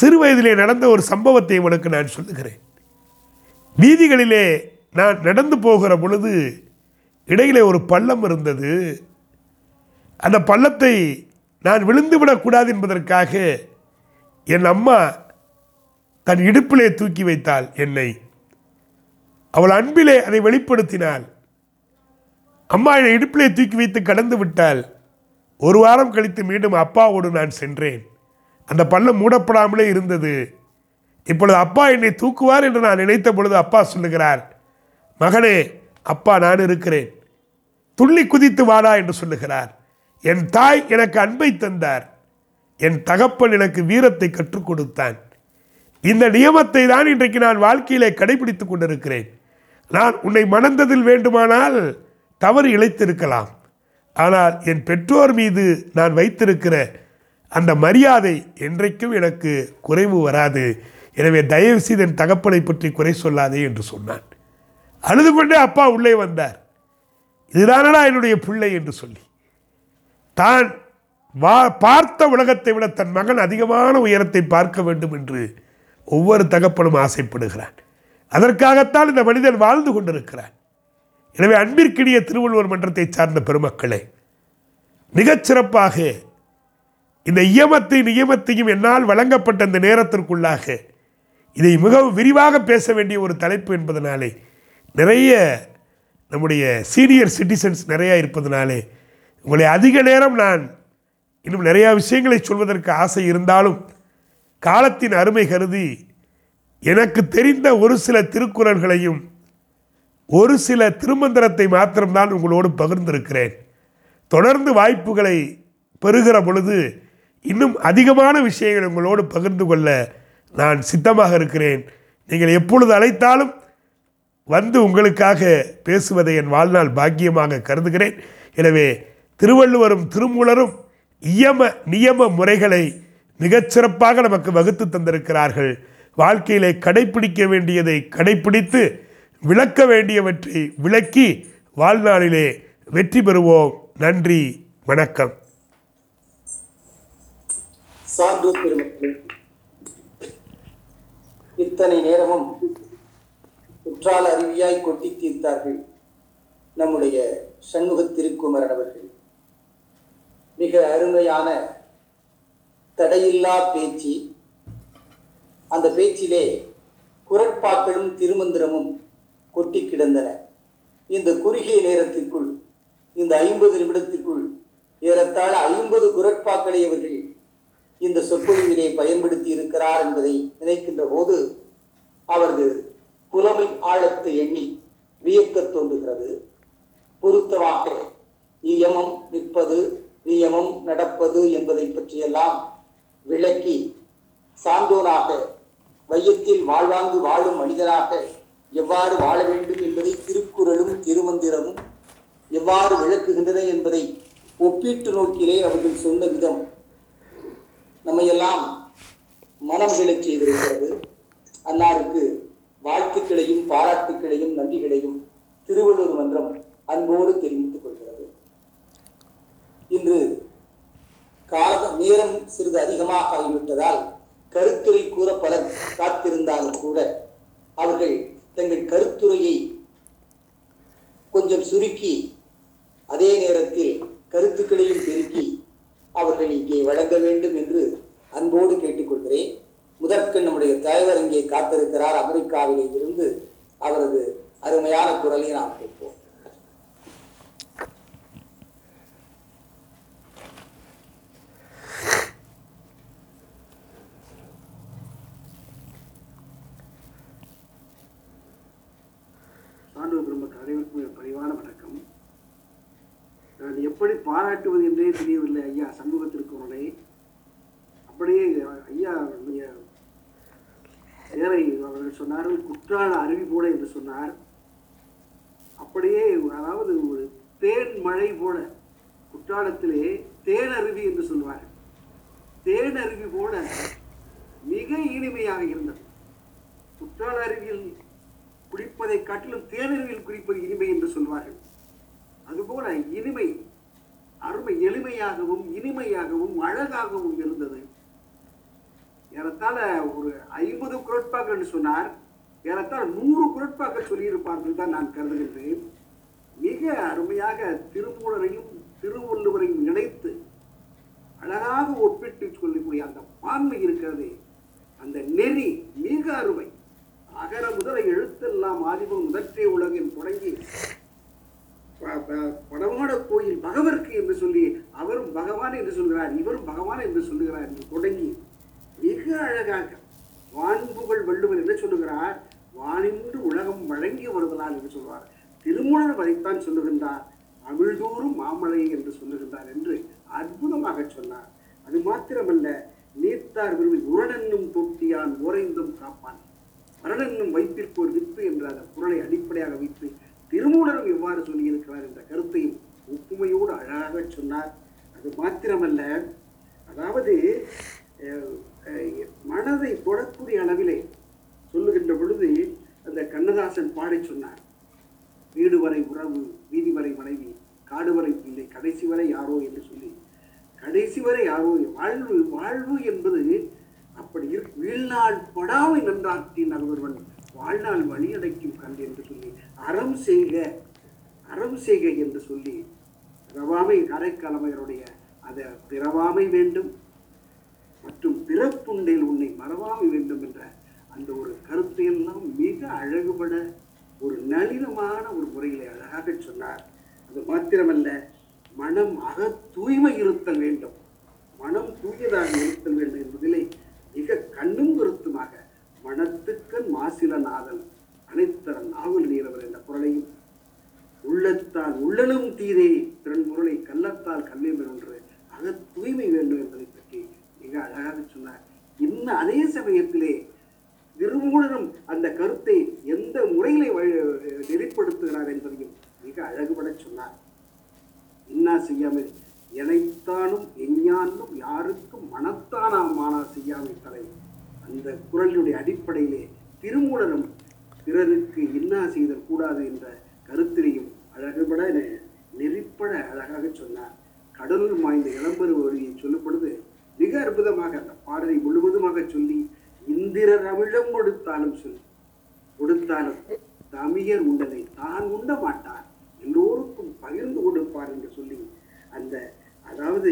சிறு வயதிலே நடந்த ஒரு சம்பவத்தை உனக்கு நான் சொல்லுகிறேன். வீதிகளிலே நான் நடந்து போகிற பொழுது இடையிலே ஒரு பள்ளம் இருந்தது. அந்த பள்ளத்தை நான் விழுந்துவிடக்கூடாது என்பதற்காக என் அம்மா தன் இடுப்பிலே தூக்கி வைத்தாள் என்னை. அவள் அன்பிலே அதை வெளிப்படுத்தினாள். அம்மா என்னை இடுப்பிலே தூக்கி வைத்து கடந்து விட்டாள். 1 வாரம் கழித்து மீண்டும் அப்பாவோடு நான் சென்றேன். அந்த பள்ளம் மூடப்படாமலே இருந்தது. இப்பொழுது அப்பா என்னை தூக்குவார் என்று நான் நினைத்த பொழுது அப்பா சொல்லுகிறார், மகனே அப்பா நான் இருக்கிறேன், துள்ளி குதித்து வாடா என்று சொல்லுகிறார். என் தாய் எனக்கு அன்பை தந்தார், என் தகப்பன் எனக்கு வீரத்தை கற்றுக் கொடுத்தான். இந்த நியமத்தை தான் இன்றைக்கு நான் வாழ்க்கையிலே கடைபிடித்து கொண்டிருக்கிறேன். நான் உன்னை மணந்ததில் வேண்டுமானால் தவறு இழைத்திருக்கலாம், ஆனால் என் பெற்றோர் மீது நான் வைத்திருக்கிற அந்த மரியாதை என்றைக்கும் எனக்கு குறைவு வராது. எனவே தயவுசெய்து என் தகப்பனை பற்றி குறை சொல்லாதே என்று சொன்னான். அழுது கொண்டே அப்பா உள்ளே வந்தார். இதுதானடா என்னுடைய பிள்ளை என்று சொல்லி தான் பார்த்த உலகத்தை விட தன் மகன் அதிகமான உயரத்தை பார்க்க வேண்டும் என்று ஒவ்வொரு தகப்பனும் ஆசைப்படுகிறான். அதற்காகத்தான் இந்த மனிதன் வாழ்ந்து கொண்டிருக்கிறான். எனவே அன்பிற்கிடையே திருவள்ளுவர் மன்றத்தை சார்ந்த பெருமக்களே, மிகச்சிறப்பாக இந்த நியமத்தையும் என்னால் வழங்கப்பட்ட இந்த நேரத்திற்குள்ளாக இதை மிகவும் விரிவாக பேச வேண்டிய ஒரு தலைப்பு என்பதனாலே, நிறைய நம்முடைய சீனியர் சிட்டிசன்ஸ் நிறையா இருப்பதனாலே உங்களை அதிக நேரம் நான் இன்னும் நிறையா விஷயங்களை சொல்வதற்கு ஆசை இருந்தாலும் காலத்தின் அருமை கருதி எனக்கு தெரிந்த ஒரு சில திருக்குறள்களையும் ஒரு சில திருமந்திரத்தை மாத்திரம்தான் உங்களோடு பகிர்ந்திருக்கிறேன். தொடர்ந்து வாய்ப்புகளை பெறுகிற பொழுது இன்னும் அதிகமான விஷயங்கள் உங்களோடு பகிர்ந்து கொள்ள நான் சித்தமாக இருக்கிறேன். நீங்கள் எப்பொழுது அழைத்தாலும் வந்து உங்களுக்காக பேசுவதை என் வாழ்நாள் பாக்கியமாக கருதுகிறேன். எனவே திருவள்ளுவரும் திருமூலரும் நியம முறைகளை மிகச்சிறப்பாக நமக்கு வகுத்து தந்திருக்கிறார்கள். வாழ்க்கையிலே கடைப்பிடிக்க வேண்டியதை கடைப்பிடித்து, விளக்க வேண்டியவற்றை விளக்கி, வாழ்நாளிலே வெற்றி பெறுவோம். நன்றி, வணக்கம். சான்று பெருமக்கள், இத்தனை நேரமும் குற்றால அருவியாய் கொட்டி தீர்த்தார்கள் நம்முடைய சண்முக திருக்குமரன் அவர்கள். மிக அருமையான தடையில்லா பேச்சு. அந்த பேச்சிலே குரட்பாக்களும் திருமந்திரமும் கொட்டி கிடந்தன. இந்த குறுகிய நேரத்திற்குள், இந்த 50 நிமிடத்திற்குள் ஏறத்தாழ 50 குரட்பாக்களை அவர்கள் இந்த சொற்பொழிவிலே பயன்படுத்தி இருக்கிறார் என்பதை நினைக்கின்ற போது அவர்கள் புலமை ஆழத்தை எண்ணி வியக்க தோன்றுகிறது. பொருத்தமாக நியமம் நிற்பது, நியமம் நடப்பது என்பதை பற்றியெல்லாம் விளக்கி, சான்றோனாக, வையத்தில் வாழ்வாங்கு வாழும் மனிதனாக எவ்வாறு வாழ வேண்டும் என்பதை திருக்குறளும் திருமந்திரமும் எவ்வாறு விளக்குகின்றன என்பதை ஒப்பீட்டு நோக்கிலே அவர்கள் சொன்ன விதம் நம்மையெல்லாம் மனம் விளக்கி இருக்கிறது. அன்னாருக்கு வாழ்த்துக்களையும் பாராட்டுக்களையும் நன்றிகளையும் திருவள்ளுவர் மன்றம் அன்போடு தெரிவித்துக் கொள்கிறது. இன்று நேரம் சிறிது அதிகமாக ஆகிவிட்டதால் கருத்துரை கூற பலர் காத்திருந்தாலும் கூட அவர்கள் தங்கள் கருத்துரையை கொஞ்சம் சுருக்கி, அதே நேரத்தில் கருத்துக்களையும் பெருக்கி அவர்கள் இங்கே வழங்க வேண்டும் என்று அன்போடு கேட்டுக்கொள்கிறேன். முதற்கு நம்முடைய தலைவர் இங்கே காத்திருக்கிறார். அமெரிக்காவிலே இருந்து அவரது அருமையான குரலை நாம் கேட்போம். எப்படி பாராட்டுவது என்றே தெரியவில்லை. ஐயா சண்முகத்திற்கு உடனே அப்படியே ஐயா பேரை அவர்கள் சொன்னார்கள், குற்றால அருவி போல என்று சொன்னார். அப்படியே, அதாவது ஒரு தேன் மழை போல, குற்றாலத்திலே தேன் அருவி என்று சொல்வார்கள், தேன் அருவி போல மிக இனிமையாக இருந்தது. குற்றால அருவியில் குளிப்பதை காட்டிலும் தேனருவியில் குளிப்பது இனிமை என்று சொல்வார்கள். அதுபோல இனிமை, அருமை, எளிமையாகவும் இனிமையாகவும் அழகாகவும் இருந்தது. ஏறத்தாழ ஒரு 50 குரட்பாக்கள் சொன்னார். ஏறத்தாழ 100 குரட்பாக்கள் சொல்லியிருப்பார்கள் தான் நான் கருதுகின்றேன். மிக அருமையாக திருமூலரையும் திருவள்ளுவரையும் இணைத்து அழகாக ஒப்பிட்டு சொல்லக்கூடிய அந்த பான்மை இருக்கிறது, அந்த நெறி மிக அருமை. அகர முதல எழுத்தெல்லாம் ஆதிபம் முதற்றே உலகில் தொடங்கி படமாட கோயில் பகவர்க்கு என்று சொல்லி அவரும் பகவான் என்று சொல்கிறார், இவரும் பகவான் என்று சொல்லுகிறார் என்று தொடங்கி மிக அழகாக வான்புகள் வள்ளுவர் என்று சொல்லுகிறார், வானின்று உலகம் வழங்கி வருவதால் என்று சொல்வார். திருமூலர் அதைத்தான் சொல்லுகின்றார், அமிழ்தோறும் மாமலை என்று சொல்லுகின்றார் என்று அற்புதமாக சொன்னார். அது மாத்திரமல்ல, நீத்தார் விரும்பி உரடென்னும் தொட்டியான் ஓரைந்தும் காப்பான், வரடென்னும் வைப்பிற்கோர் வித்து என்ற அந்த குரலை அடிப்படையாக வைத்து திருமூலரும் எவ்வாறு சொல்லியிருக்கிறார் என்ற கருத்தையும் ஒப்புமையோடு அழகாக சொன்னார். அது மாத்திரமல்ல, அதாவது மனதை தொடக்கூடிய அளவிலே சொல்லுகின்ற பொழுது அந்த கண்ணதாசன் பாடி சொன்னார், வீடு வரை உறவு, வீதி வரை மனைவி, காடு வரை பிள்ளை, கடைசி வரை யாரோ என்று சொல்லி, கடைசி வரை யாரோ வாழ்வு. வாழ்வு என்பது அப்படி வீழ்நாள் படாமை நன்றாற்றின் அருவர்வன் வாழ்நாள் வழியடைக்கும் கண்டு என்று சொல்லி அறம் செய்க, அறம் செய்க என்று சொல்லி பிறவாமை கரைக்கலமையருடைய அதை பிறவாமை வேண்டும் மற்றும் பிறப்புண்டையில் உன்னை மறவாமை வேண்டும் என்ற அந்த ஒரு கருத்தையெல்லாம் மிக அழகுபட ஒரு நளினமான ஒரு முறையிலே அழகாக சொன்னார். அது மாத்திரமல்ல, மனம் அக தூய்மை இருத்தல் வேண்டும், மனம் தூயதாக இருத்தல் வேண்டும் என்பதிலே மிக கண்ணும் கருத்துமாக மனத்துக்கண் மாசில நாதல் அனைத்தரன் நாவல் நீரவர் என்ற குரலையும், உள்ளத்தால் உள்ளலும் தீதே திறன் பொருளை கள்ளத்தால் கல்லை பெறுன்று அக தூய்மை வேண்டும் என்பதை பற்றி மிக அழகாக சொன்னார். இன்னும் அதே சமயத்திலே திருமூலரும் அந்த கருத்தை எந்த முறையிலே நெறிப்படுத்துகிறார் என்பதையும் மிக அழகுபட சொன்னார். இன்னா செய்யாமல் எனைத்தானும் எஞ்ஞானும் யாருக்கும் மனத்தானாமானா செய்யாமை தலை. அந்த குறளினுடைய அடிப்படையிலே திருமூலரும் பிறருக்கு இன்னா செய்தல் கூடாது என்ற கருத்திலையும் அழகுபட நெறிப்பட அழகாக சொன்னார். கடலுள் மாய்ந்த இளம்பெரு வழியை சொல்லப்படுது மிக அற்புதமாக. அந்த பாடலை முழுவதுமாக சொல்லி இந்திரமிழம் கொடுத்தாலும் தமிழர் உண்டலை தான் உண்ட மாட்டார், எல்லோருக்கும் பகிர்ந்து கொடுப்பார் என்று சொல்லி, அந்த அதாவது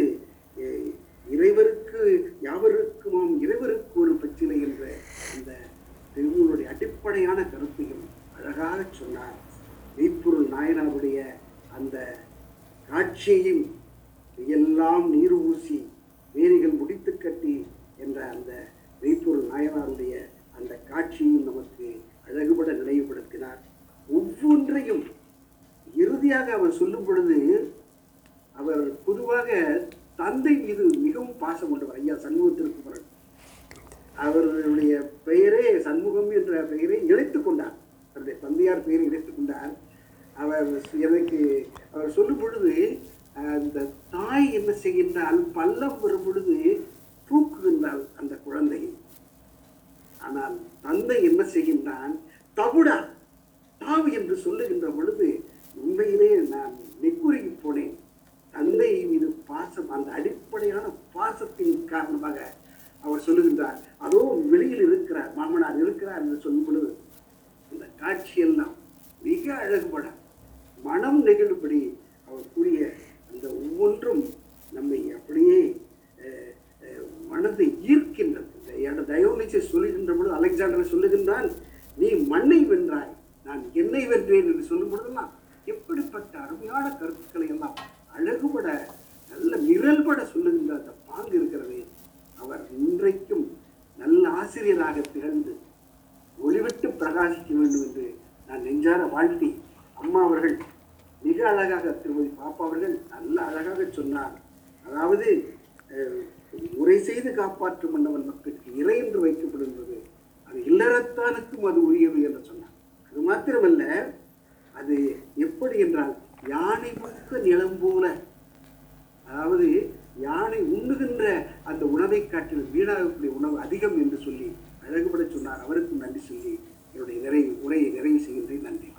இறைவருக்கு யாவருக்குமாம் இறைவருக்கு ஒரு பச்சிலை என்ற அந்த திருமூலருடைய அடிப்படையான கருத்தையும் அழகாக சொன்னார். வீப்புருள் நாயனாருடைய அந்த காட்சியையும் எல்லாம் நீர் ஊசி வேரிகள் முடித்து கட்டி என்ற அந்த வீப்புருள் நாயனாருடைய அந்த காட்சியும் நமக்கு அழகுபட நினைவுபடுத்தினார். ஒவ்வொன்றையும் இறுதியாக அவர் சொல்லும் பொழுது, அவர் பொதுவாக தந்தை மீது மிகவும் பாசம் கொண்டவர். ஐயா சண்முக திருக்குமர அவருடைய பெயரே சண்முகம் என்ற பெயரை இழைத்து கொண்டார், அவருடைய தந்தையார் பெயரை இழைத்து கொண்டார். அவர் எனக்கு அவர் சொல்லும் பொழுது, அந்த தாய் என்ன செய்கின்றால் பள்ளம் வரும் பொழுது தூக்குகின்றாள் அந்த குழந்தையை, ஆனால் தந்தை என்ன செய்கின்றான், தபுடா தாவு என்று சொல்லுகின்ற பொழுது உண்மையிலே நான் நெக்குருகி போனேன். தந்தை மீது பாசம், அந்த அடிப்படையான பாசத்தின் காரணமாக அவர் சொல்லுகின்றார். அதோ வெளியில் இருக்கிறார் மாமனார் இருக்கிறார் என்று சொல்லும் பொழுது இந்த காட்சியெல்லாம் மிக அழகுபட மனம் நெகிழ்படி அவர் கூறிய அந்த ஒவ்வொன்றும் நம்மை அப்படியே மனதை ஈர்க்கின்றது. டயோனிஸை சொல்லுகின்ற பொழுது அலெக்சாண்டர் சொல்லுகின்றான், நீ மண்ணை வென்றாய் நான் என்னை வென்றேன் என்று சொல்லும் பொழுதெல்லாம் எப்படிப்பட்ட அருமையான கருத்துக்களை எல்லாம் அழகுபட நல்ல நிரல்பட சொல்லுகின்ற அந்த பாங்கு இருக்கிறது. அவர் இன்றைக்கும் நல்ல ஆசிரியராக திகழ்ந்து ஒளிவிட்டு பிரகாசிக்க வேண்டும் என்று நான் நெஞ்சார வாழ்த்தி, அம்மா அவர்கள் மிக அழகாக, திருமதி பாப்பா அவர்கள் நல்ல அழகாக சொன்னார். அதாவது முறை செய்து காப்பாற்றும் மன்னவன் மக்களுக்கு இறை என்று வைக்கப்படுகின்றது, அது இல்லறத்தானுக்கும் அது உரியது என்று சொன்னார். அது மாத்திரமல்ல, அது எப்படி என்றால் யானை பக்க நிலம் போல, அதாவது யானை உண்ணுகின்ற அந்த உணவை காட்டில் வீணாகக்கூடிய உணவு அதிகம் என்று சொல்லி அழகுபட சொன்னார். அவருக்கும் நன்றி சொல்லி என்னுடைய நிறைவு உரையை நிறைவு செய்கின்றேன். நன்றி.